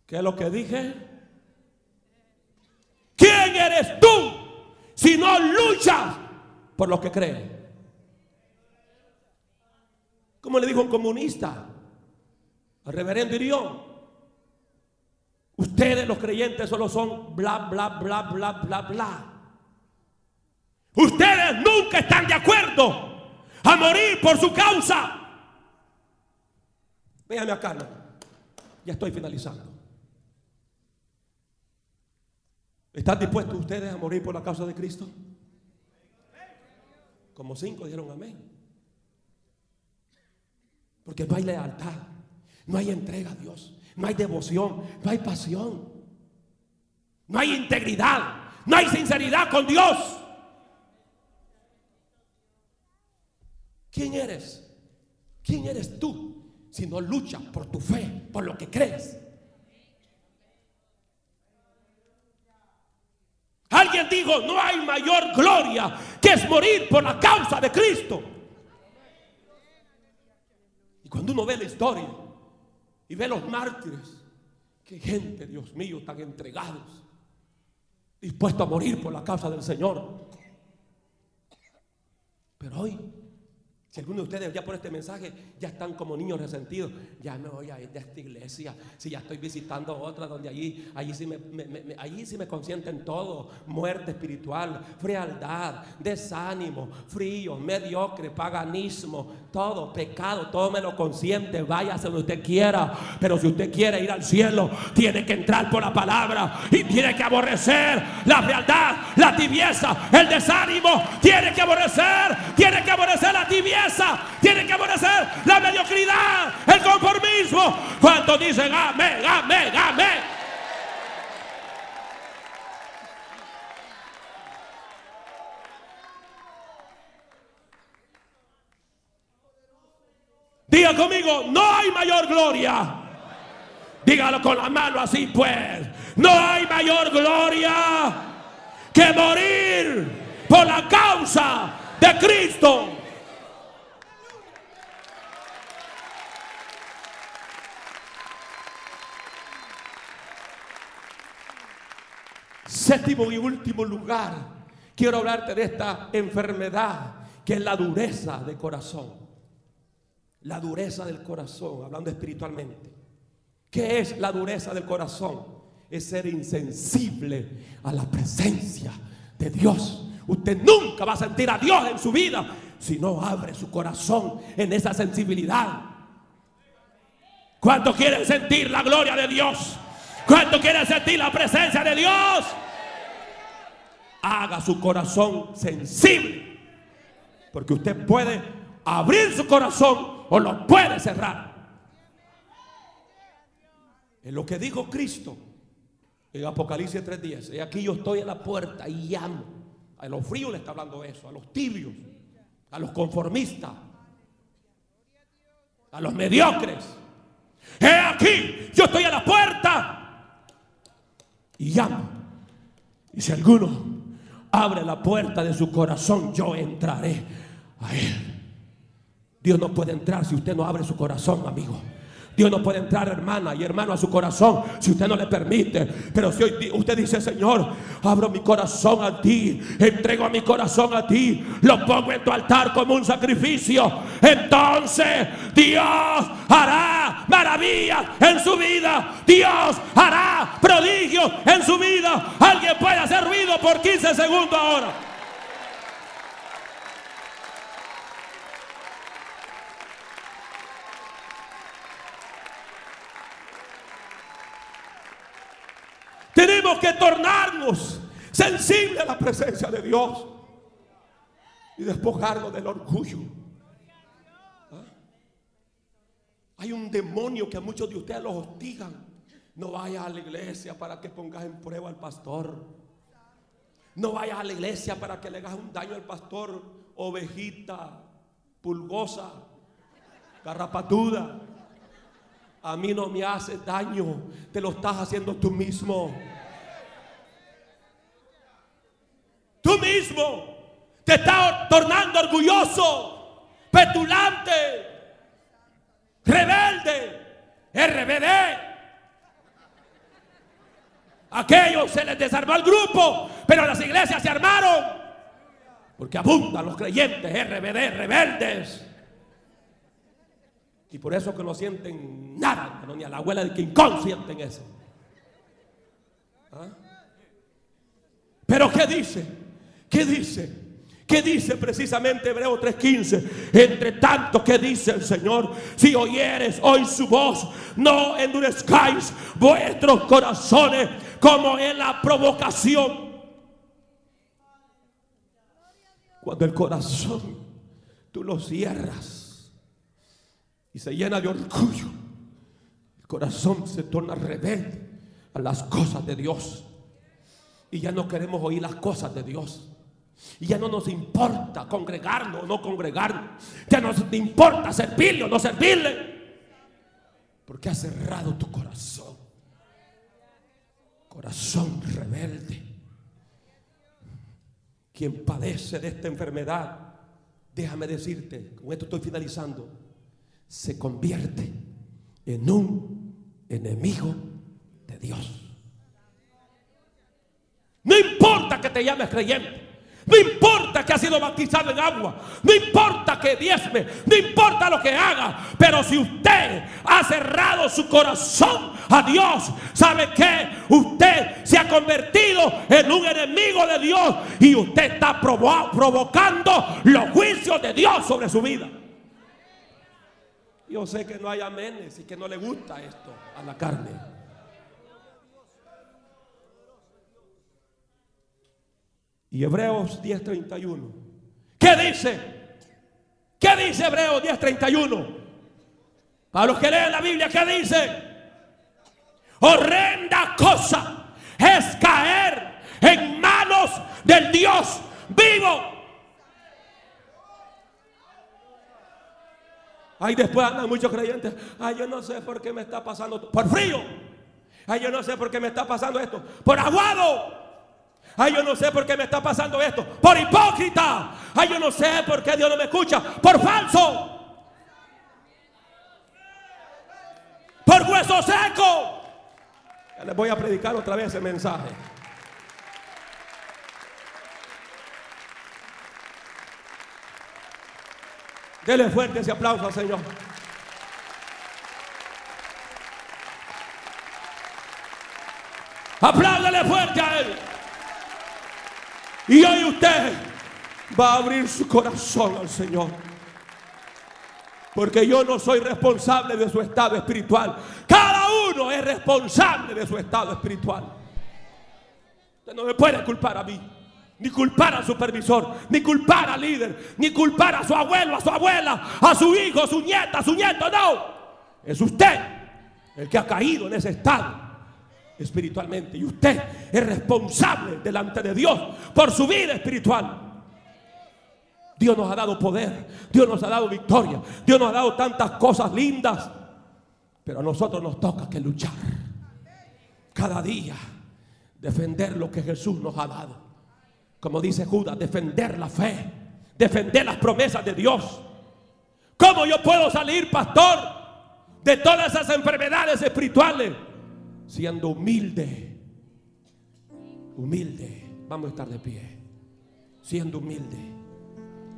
¿Qué es lo que dije? ¿Quién eres tú si no luchas por lo que crees? Como le dijo un comunista al reverendo Irión: ustedes los creyentes solo son bla, bla, bla, bla, bla, bla. Ustedes nunca están de acuerdo a morir por su causa. Véanme acá, ¿no? Ya estoy finalizando. ¿Están dispuestos ustedes a morir por la causa de Cristo? Como 5 dijeron amén. Porque no hay lealtad, no hay entrega a Dios, no hay devoción, no hay pasión, no hay integridad, no hay sinceridad con Dios. ¿Quién eres? ¿Quién eres tú si no luchas por tu fe, por lo que crees? Alguien dijo, no hay mayor gloria que es morir por la causa de Cristo. Y cuando uno ve la historia y ve los mártires, qué gente, Dios mío, tan entregados, dispuestos a morir por la causa del Señor. Pero hoy, si alguno de ustedes ya por este mensaje ya están como niños resentidos, ya me voy a ir de esta iglesia, si ya estoy visitando otra donde allí sí me consienten todo, muerte espiritual, frialdad, desánimo, frío, mediocre, paganismo, todo, pecado, todo me lo consiente, váyase donde usted quiera, pero si usted quiere ir al cielo, tiene que entrar por la palabra y tiene que aborrecer la frialdad, la tibieza, el desánimo, tiene que aborrecer la tibieza. Tiene que aparecer la mediocridad, el conformismo. ¿Cuántos dicen amén, amén, amén? Diga conmigo, no hay mayor gloria. Dígalo con la mano así pues. No hay mayor gloria que morir por la causa de Cristo. Séptimo y último lugar, quiero hablarte de esta enfermedad que es la dureza de corazón. La dureza del corazón, hablando espiritualmente. ¿Qué es la dureza del corazón? Es ser insensible a la presencia de Dios. Usted nunca va a sentir a Dios en su vida si no abre su corazón en esa sensibilidad. ¿Cuántos quieren sentir la gloria de Dios? ¿Cuántos quieren sentir la presencia de Dios? Haga su corazón sensible, porque usted puede abrir su corazón o lo puede cerrar. Es lo que dijo Cristo en Apocalipsis 3:10. Y aquí yo estoy en la puerta y llamo. A los fríos le está hablando eso, a los tibios, a los conformistas, a los mediocres. He aquí, yo estoy a la puerta y llamo. Y si alguno abre la puerta de su corazón, yo entraré a él. Dios no puede entrar si usted no abre su corazón, amigo. Dios no puede entrar, hermana y hermano, a su corazón si usted no le permite. Pero si hoy usted dice, Señor, abro mi corazón a ti, entrego mi corazón a ti, lo pongo en tu altar como un sacrificio, entonces Dios hará maravillas en su vida. Dios hará prodigios en su vida. Alguien puede hacer ruido por 15 segundos ahora. Tenemos que tornarnos sensibles a la presencia de Dios y despojarnos del orgullo. ¿Ah? Hay un demonio que a muchos de ustedes los hostigan. No vayas a la iglesia para que pongas en prueba al pastor. No vayas a la iglesia para que le hagas un daño al pastor. Ovejita, pulgosa, garrapatuda. A mí no me haces daño, te lo estás haciendo tú mismo. Tú mismo te estás tornando orgulloso, petulante, rebelde, RBD. Aquellos se les desarmó el grupo, pero las iglesias se armaron. Porque abundan los creyentes, RBD, rebeldes. Y por eso que no sienten nada, pero ni a la abuela del King Kong sienten eso. ¿Ah? Pero ¿qué dice? ¿Qué dice? ¿Qué dice precisamente Hebreos 3:15? Entre tanto, ¿qué dice el Señor? Si oyeres hoy su voz, no endurezcáis vuestros corazones como en la provocación. Cuando el corazón tú lo cierras y se llena de orgullo, el corazón se torna rebelde a las cosas de Dios. Y ya no queremos oír las cosas de Dios. Y ya no nos importa congregarnos o no congregarnos. Ya no te importa servirle o no servirle. Porque has cerrado tu corazón. Corazón rebelde. quien padece de esta enfermedad, déjame decirte, con esto estoy finalizando, se convierte en un enemigo de Dios. No importa que te llames creyente, no importa que has sido bautizado en agua, no importa que diezme, no importa lo que haga, pero si usted ha cerrado su corazón a Dios, ¿sabe qué? Usted se ha convertido en un enemigo de Dios y usted está provocando los juicios de Dios sobre su vida. Yo sé que no hay amenes y que no le gusta esto a la carne. Y Hebreos 10:31. ¿Qué dice? ¿Qué dice Hebreos 10:31? Para los que leen la Biblia, ¿qué dice? Horrenda cosa es caer en manos del Dios vivo. Ay, después andan muchos creyentes. Ay, yo no sé por qué me está pasando. Por frío. Ay, yo no sé por qué me está pasando esto. Por aguado. Ay, yo no sé por qué me está pasando esto. Por hipócrita. Ay, yo no sé por qué Dios no me escucha. Por falso. Por hueso seco. Ya les voy a predicar otra vez el mensaje. Dele fuerte ese aplauso al Señor. Apláudele fuerte a Él. Y hoy usted va a abrir su corazón al Señor. Porque yo no soy responsable de su estado espiritual. Cada uno es responsable de su estado espiritual. Usted no me puede culpar a mí, ni culpar al supervisor, ni culpar al líder, ni culpar a su abuelo, a su abuela, a su hijo, a su nieta, a su nieto. No, es usted el que ha caído en ese estado espiritualmente, y usted es responsable delante de Dios por su vida espiritual. Dios nos ha dado poder, Dios nos ha dado victoria, Dios nos ha dado tantas cosas lindas, pero a nosotros nos toca que luchar cada día, defender lo que Jesús nos ha dado, como dice Judas, defender la fe, defender las promesas de Dios. ¿Cómo yo puedo salir, pastor, de todas esas enfermedades espirituales? Siendo humilde. Humilde. Vamos a estar de pie. Siendo humilde.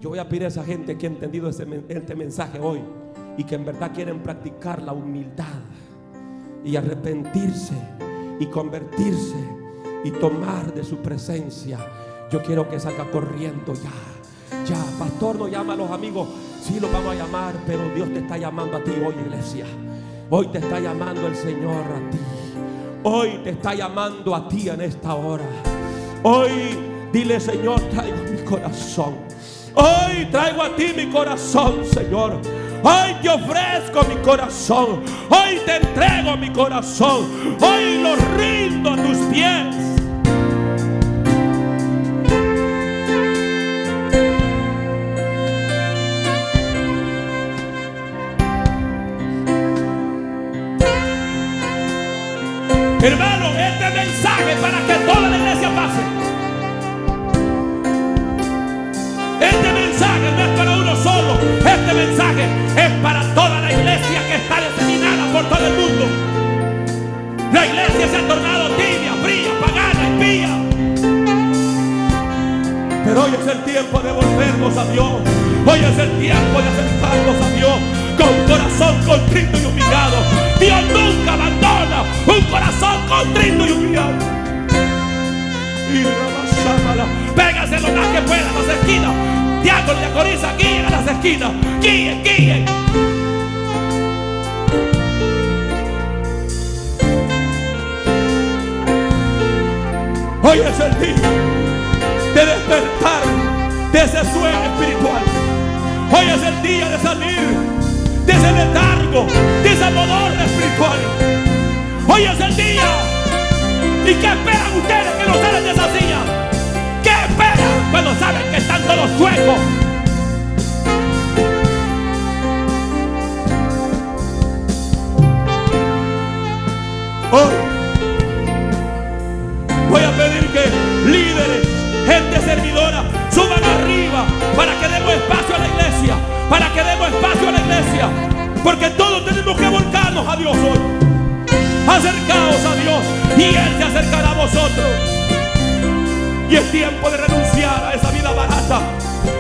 Yo voy a pedir a esa gente que ha entendido este mensaje hoy y que en verdad quieren practicar la humildad y arrepentirse y convertirse y tomar de su presencia. Yo quiero que salga corriendo ya. Ya, pastor, no llama a los amigos. Sí, los vamos a llamar, pero Dios te está llamando a ti hoy, iglesia. Hoy te está llamando el Señor a ti. Hoy te está llamando a ti en esta hora. Hoy dile, Señor, traigo mi corazón. Hoy traigo a ti mi corazón, Señor. Hoy te ofrezco mi corazón. Hoy te entrego mi corazón. Hoy lo rindo a tus pies. Hermano, este mensaje para que toda la iglesia pase. Este mensaje no es para uno solo. Este mensaje es para toda la iglesia que está determinada por todo el mundo. La iglesia se ha tornado tibia, fría, pagana, impía. Pero hoy es el tiempo de volvernos a Dios. Hoy es el tiempo de aceptarnos a Dios con corazón contrito y humillado. Dios nunca abandona un corazón contrito y humillado. Y rabasábala. Pégase lo más que pueda a las esquinas. Diácono y diaconisa, guíen a las esquinas. Guíen, guíen. Hoy es el día de despertar de ese sueño espiritual. Hoy es el día de salir de ese letargo, de esa modorra espiritual. Hoy es el día. ¿Y qué esperan ustedes que no salen de esa silla? ¿Qué esperan cuando saben que están todos chuecos? Hoy voy a pedir que líderes, gente servidora, ahora. Suban arriba para que demos espacio a la iglesia, para que demos espacio a la iglesia, porque todos tenemos que volcarnos a Dios hoy. Acercaos a Dios y Él se acercará a vosotros. Y es tiempo de renunciar a esa vida barata,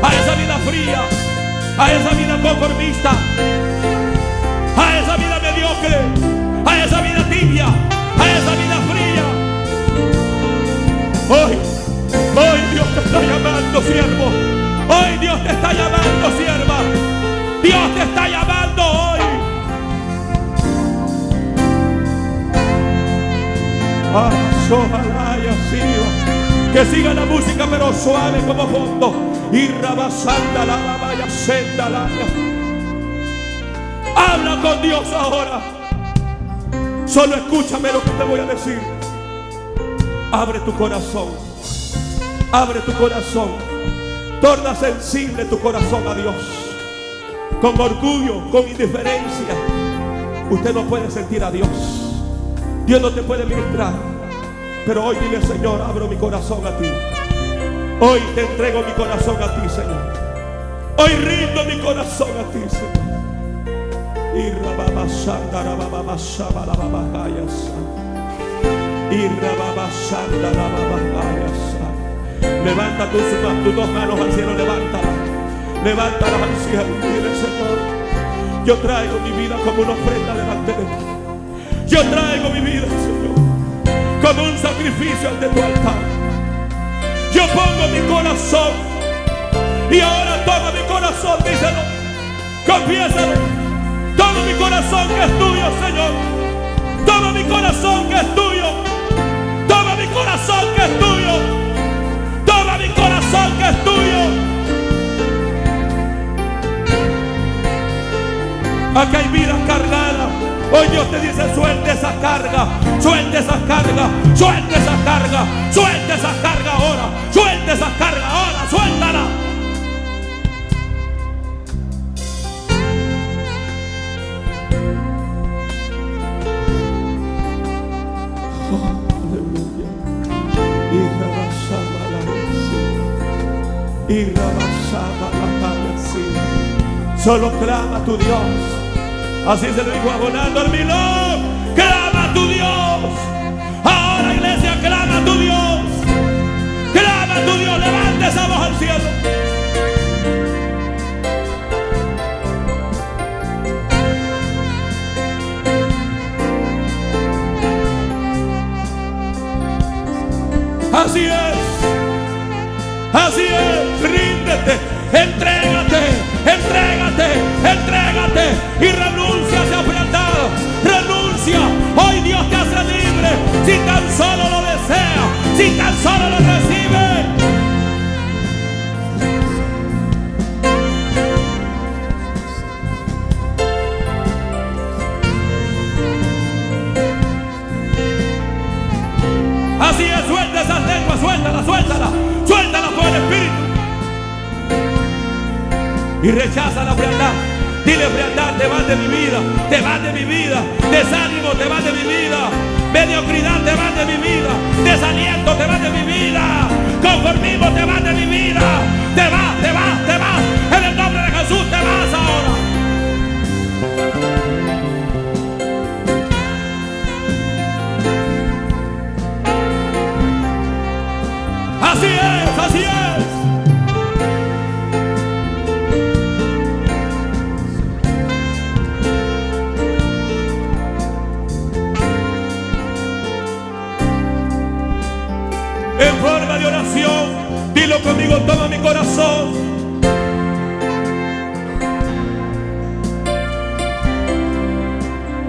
a esa vida fría, a esa vida conformista, a esa vida mediocre, a esa vida tibia, a esa vida fría. Hoy Dios te está llamando, siervo. Hoy Dios te está llamando, sierva. Dios te está llamando hoy. Ojalá haya sido. Que siga la música pero suave como fondo. Y rabasanda la vaya senda la. Habla con Dios ahora. Solo escúchame lo que te voy a decir. Abre tu corazón. Abre tu corazón. Torna sensible tu corazón a Dios. Con orgullo, con indiferencia, usted no puede sentir a Dios. Dios no te puede ministrar. Pero hoy dile: Señor, abro mi corazón a ti. Hoy te entrego mi corazón a ti, Señor. Hoy rindo mi corazón a ti, Señor. Levanta tus dos manos al cielo, levántala. Levántala al cielo. Dile: Señor, yo traigo mi vida como una ofrenda delante de ti. Yo traigo mi vida, Señor, como un sacrificio ante tu altar. Yo pongo mi corazón. Y ahora toma mi corazón, díselo, confiésalo. Toma mi corazón que es tuyo, Señor. Toma mi corazón que es tuyo. Toma mi corazón que es tuyo. Toma mi corazón que es tuyo. Aquí hay vidas cargadas. Hoy Dios te dice: suelta esa carga. Suelta esa carga. Suelta esa carga. Suelta esa carga ahora. Suelta esa carga ahora. Suéltala. Solo clama a tu Dios. Así se lo dijo a Jonás dormilón. Clama a tu Dios. Ahora, iglesia, clama a tu Dios. Clama a tu Dios. Levanta esa voz al cielo. Así es. Así es. Ríndete. Entrégate, entrégate, entrégate y renuncia a ese apartado. Renuncia. Hoy Dios te hace libre si tan solo lo desea, si tan solo lo recibe. Así es, suelta esas lenguas, suéltala, suéltala, suéltala por el Espíritu. Y rechaza la frialdad. Dile: frialdad, te vas de mi vida. Te vas de mi vida. Desánimo, te vas de mi vida. Mediocridad, te vas de mi vida. Desaliento, te vas de mi vida. Conformismo, te vas de mi vida. Te vas, te vas, te vas. En el nombre de Jesús te vas ahora. Así es, así es. En forma de oración, dilo conmigo: toma mi corazón.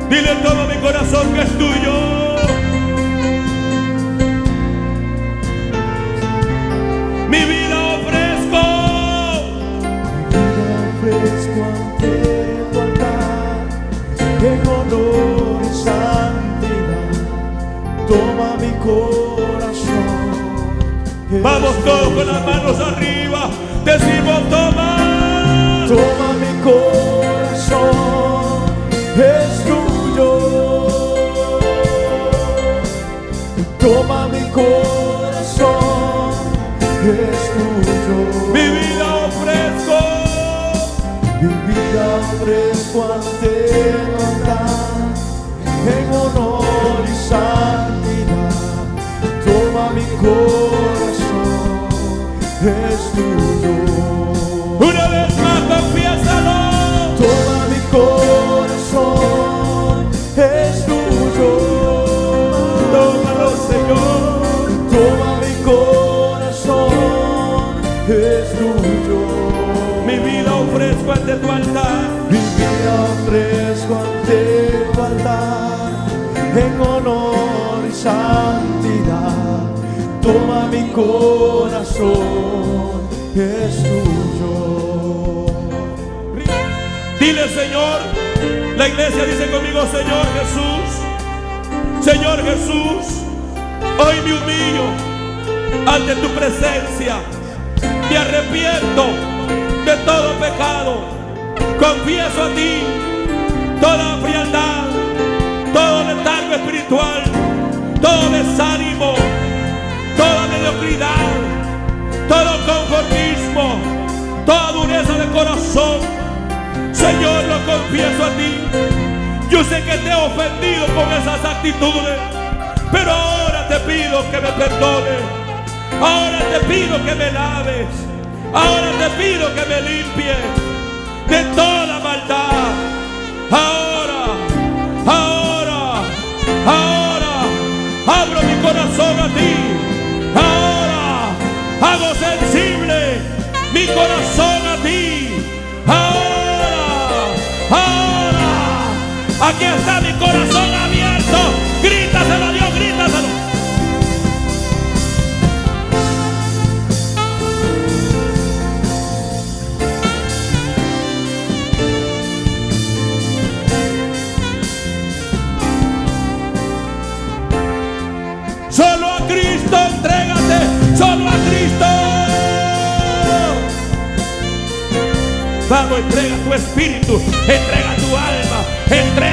Dile: toma mi corazón que es tuyo. Mi vida ofrezco. Mi vida ofrezco ante tu altar en honor y santidad. Toma mi corazón. Vamos todos con las manos arriba. Decimos: toma. Toma mi corazón. Es tuyo. Toma mi corazón. Es tuyo. yo. Mi vida ofrezco ante el altar, en honor y santidad. Toma mi corazón, es tuyo. Una vez más, confiésalo. Toma mi corazón, es tuyo. Tómalo, Señor. Toma mi corazón, es tuyo. Mi vida ofrezco ante tu altar. Mi vida ofrezco ante tu altar, en honor y santidad. Toma mi corazón, es tuyo. Dile, Señor. La iglesia dice conmigo: Señor Jesús, Señor Jesús, hoy me humillo ante tu presencia. Me arrepiento de todo pecado. Confieso a ti toda frialdad, todo letargo espiritual, todo desánimo, toda mediocridad, todo conformismo, toda dureza de corazón. Señor, lo confieso a ti. Yo sé que te he ofendido con esas actitudes, pero ahora te pido que me perdones, ahora te pido que me laves, ahora te pido que me limpies de toda maldad. Ahora abro mi corazón a ti. Ahora hago sensible mi corazón a ti. Ahora aquí está mi corazón abierto. Grítaselo a Dios, grítaselo. Solo a Cristo, entrégate, solo a Cristo. Vamos, entrega tu espíritu, entrega tu alma, entrega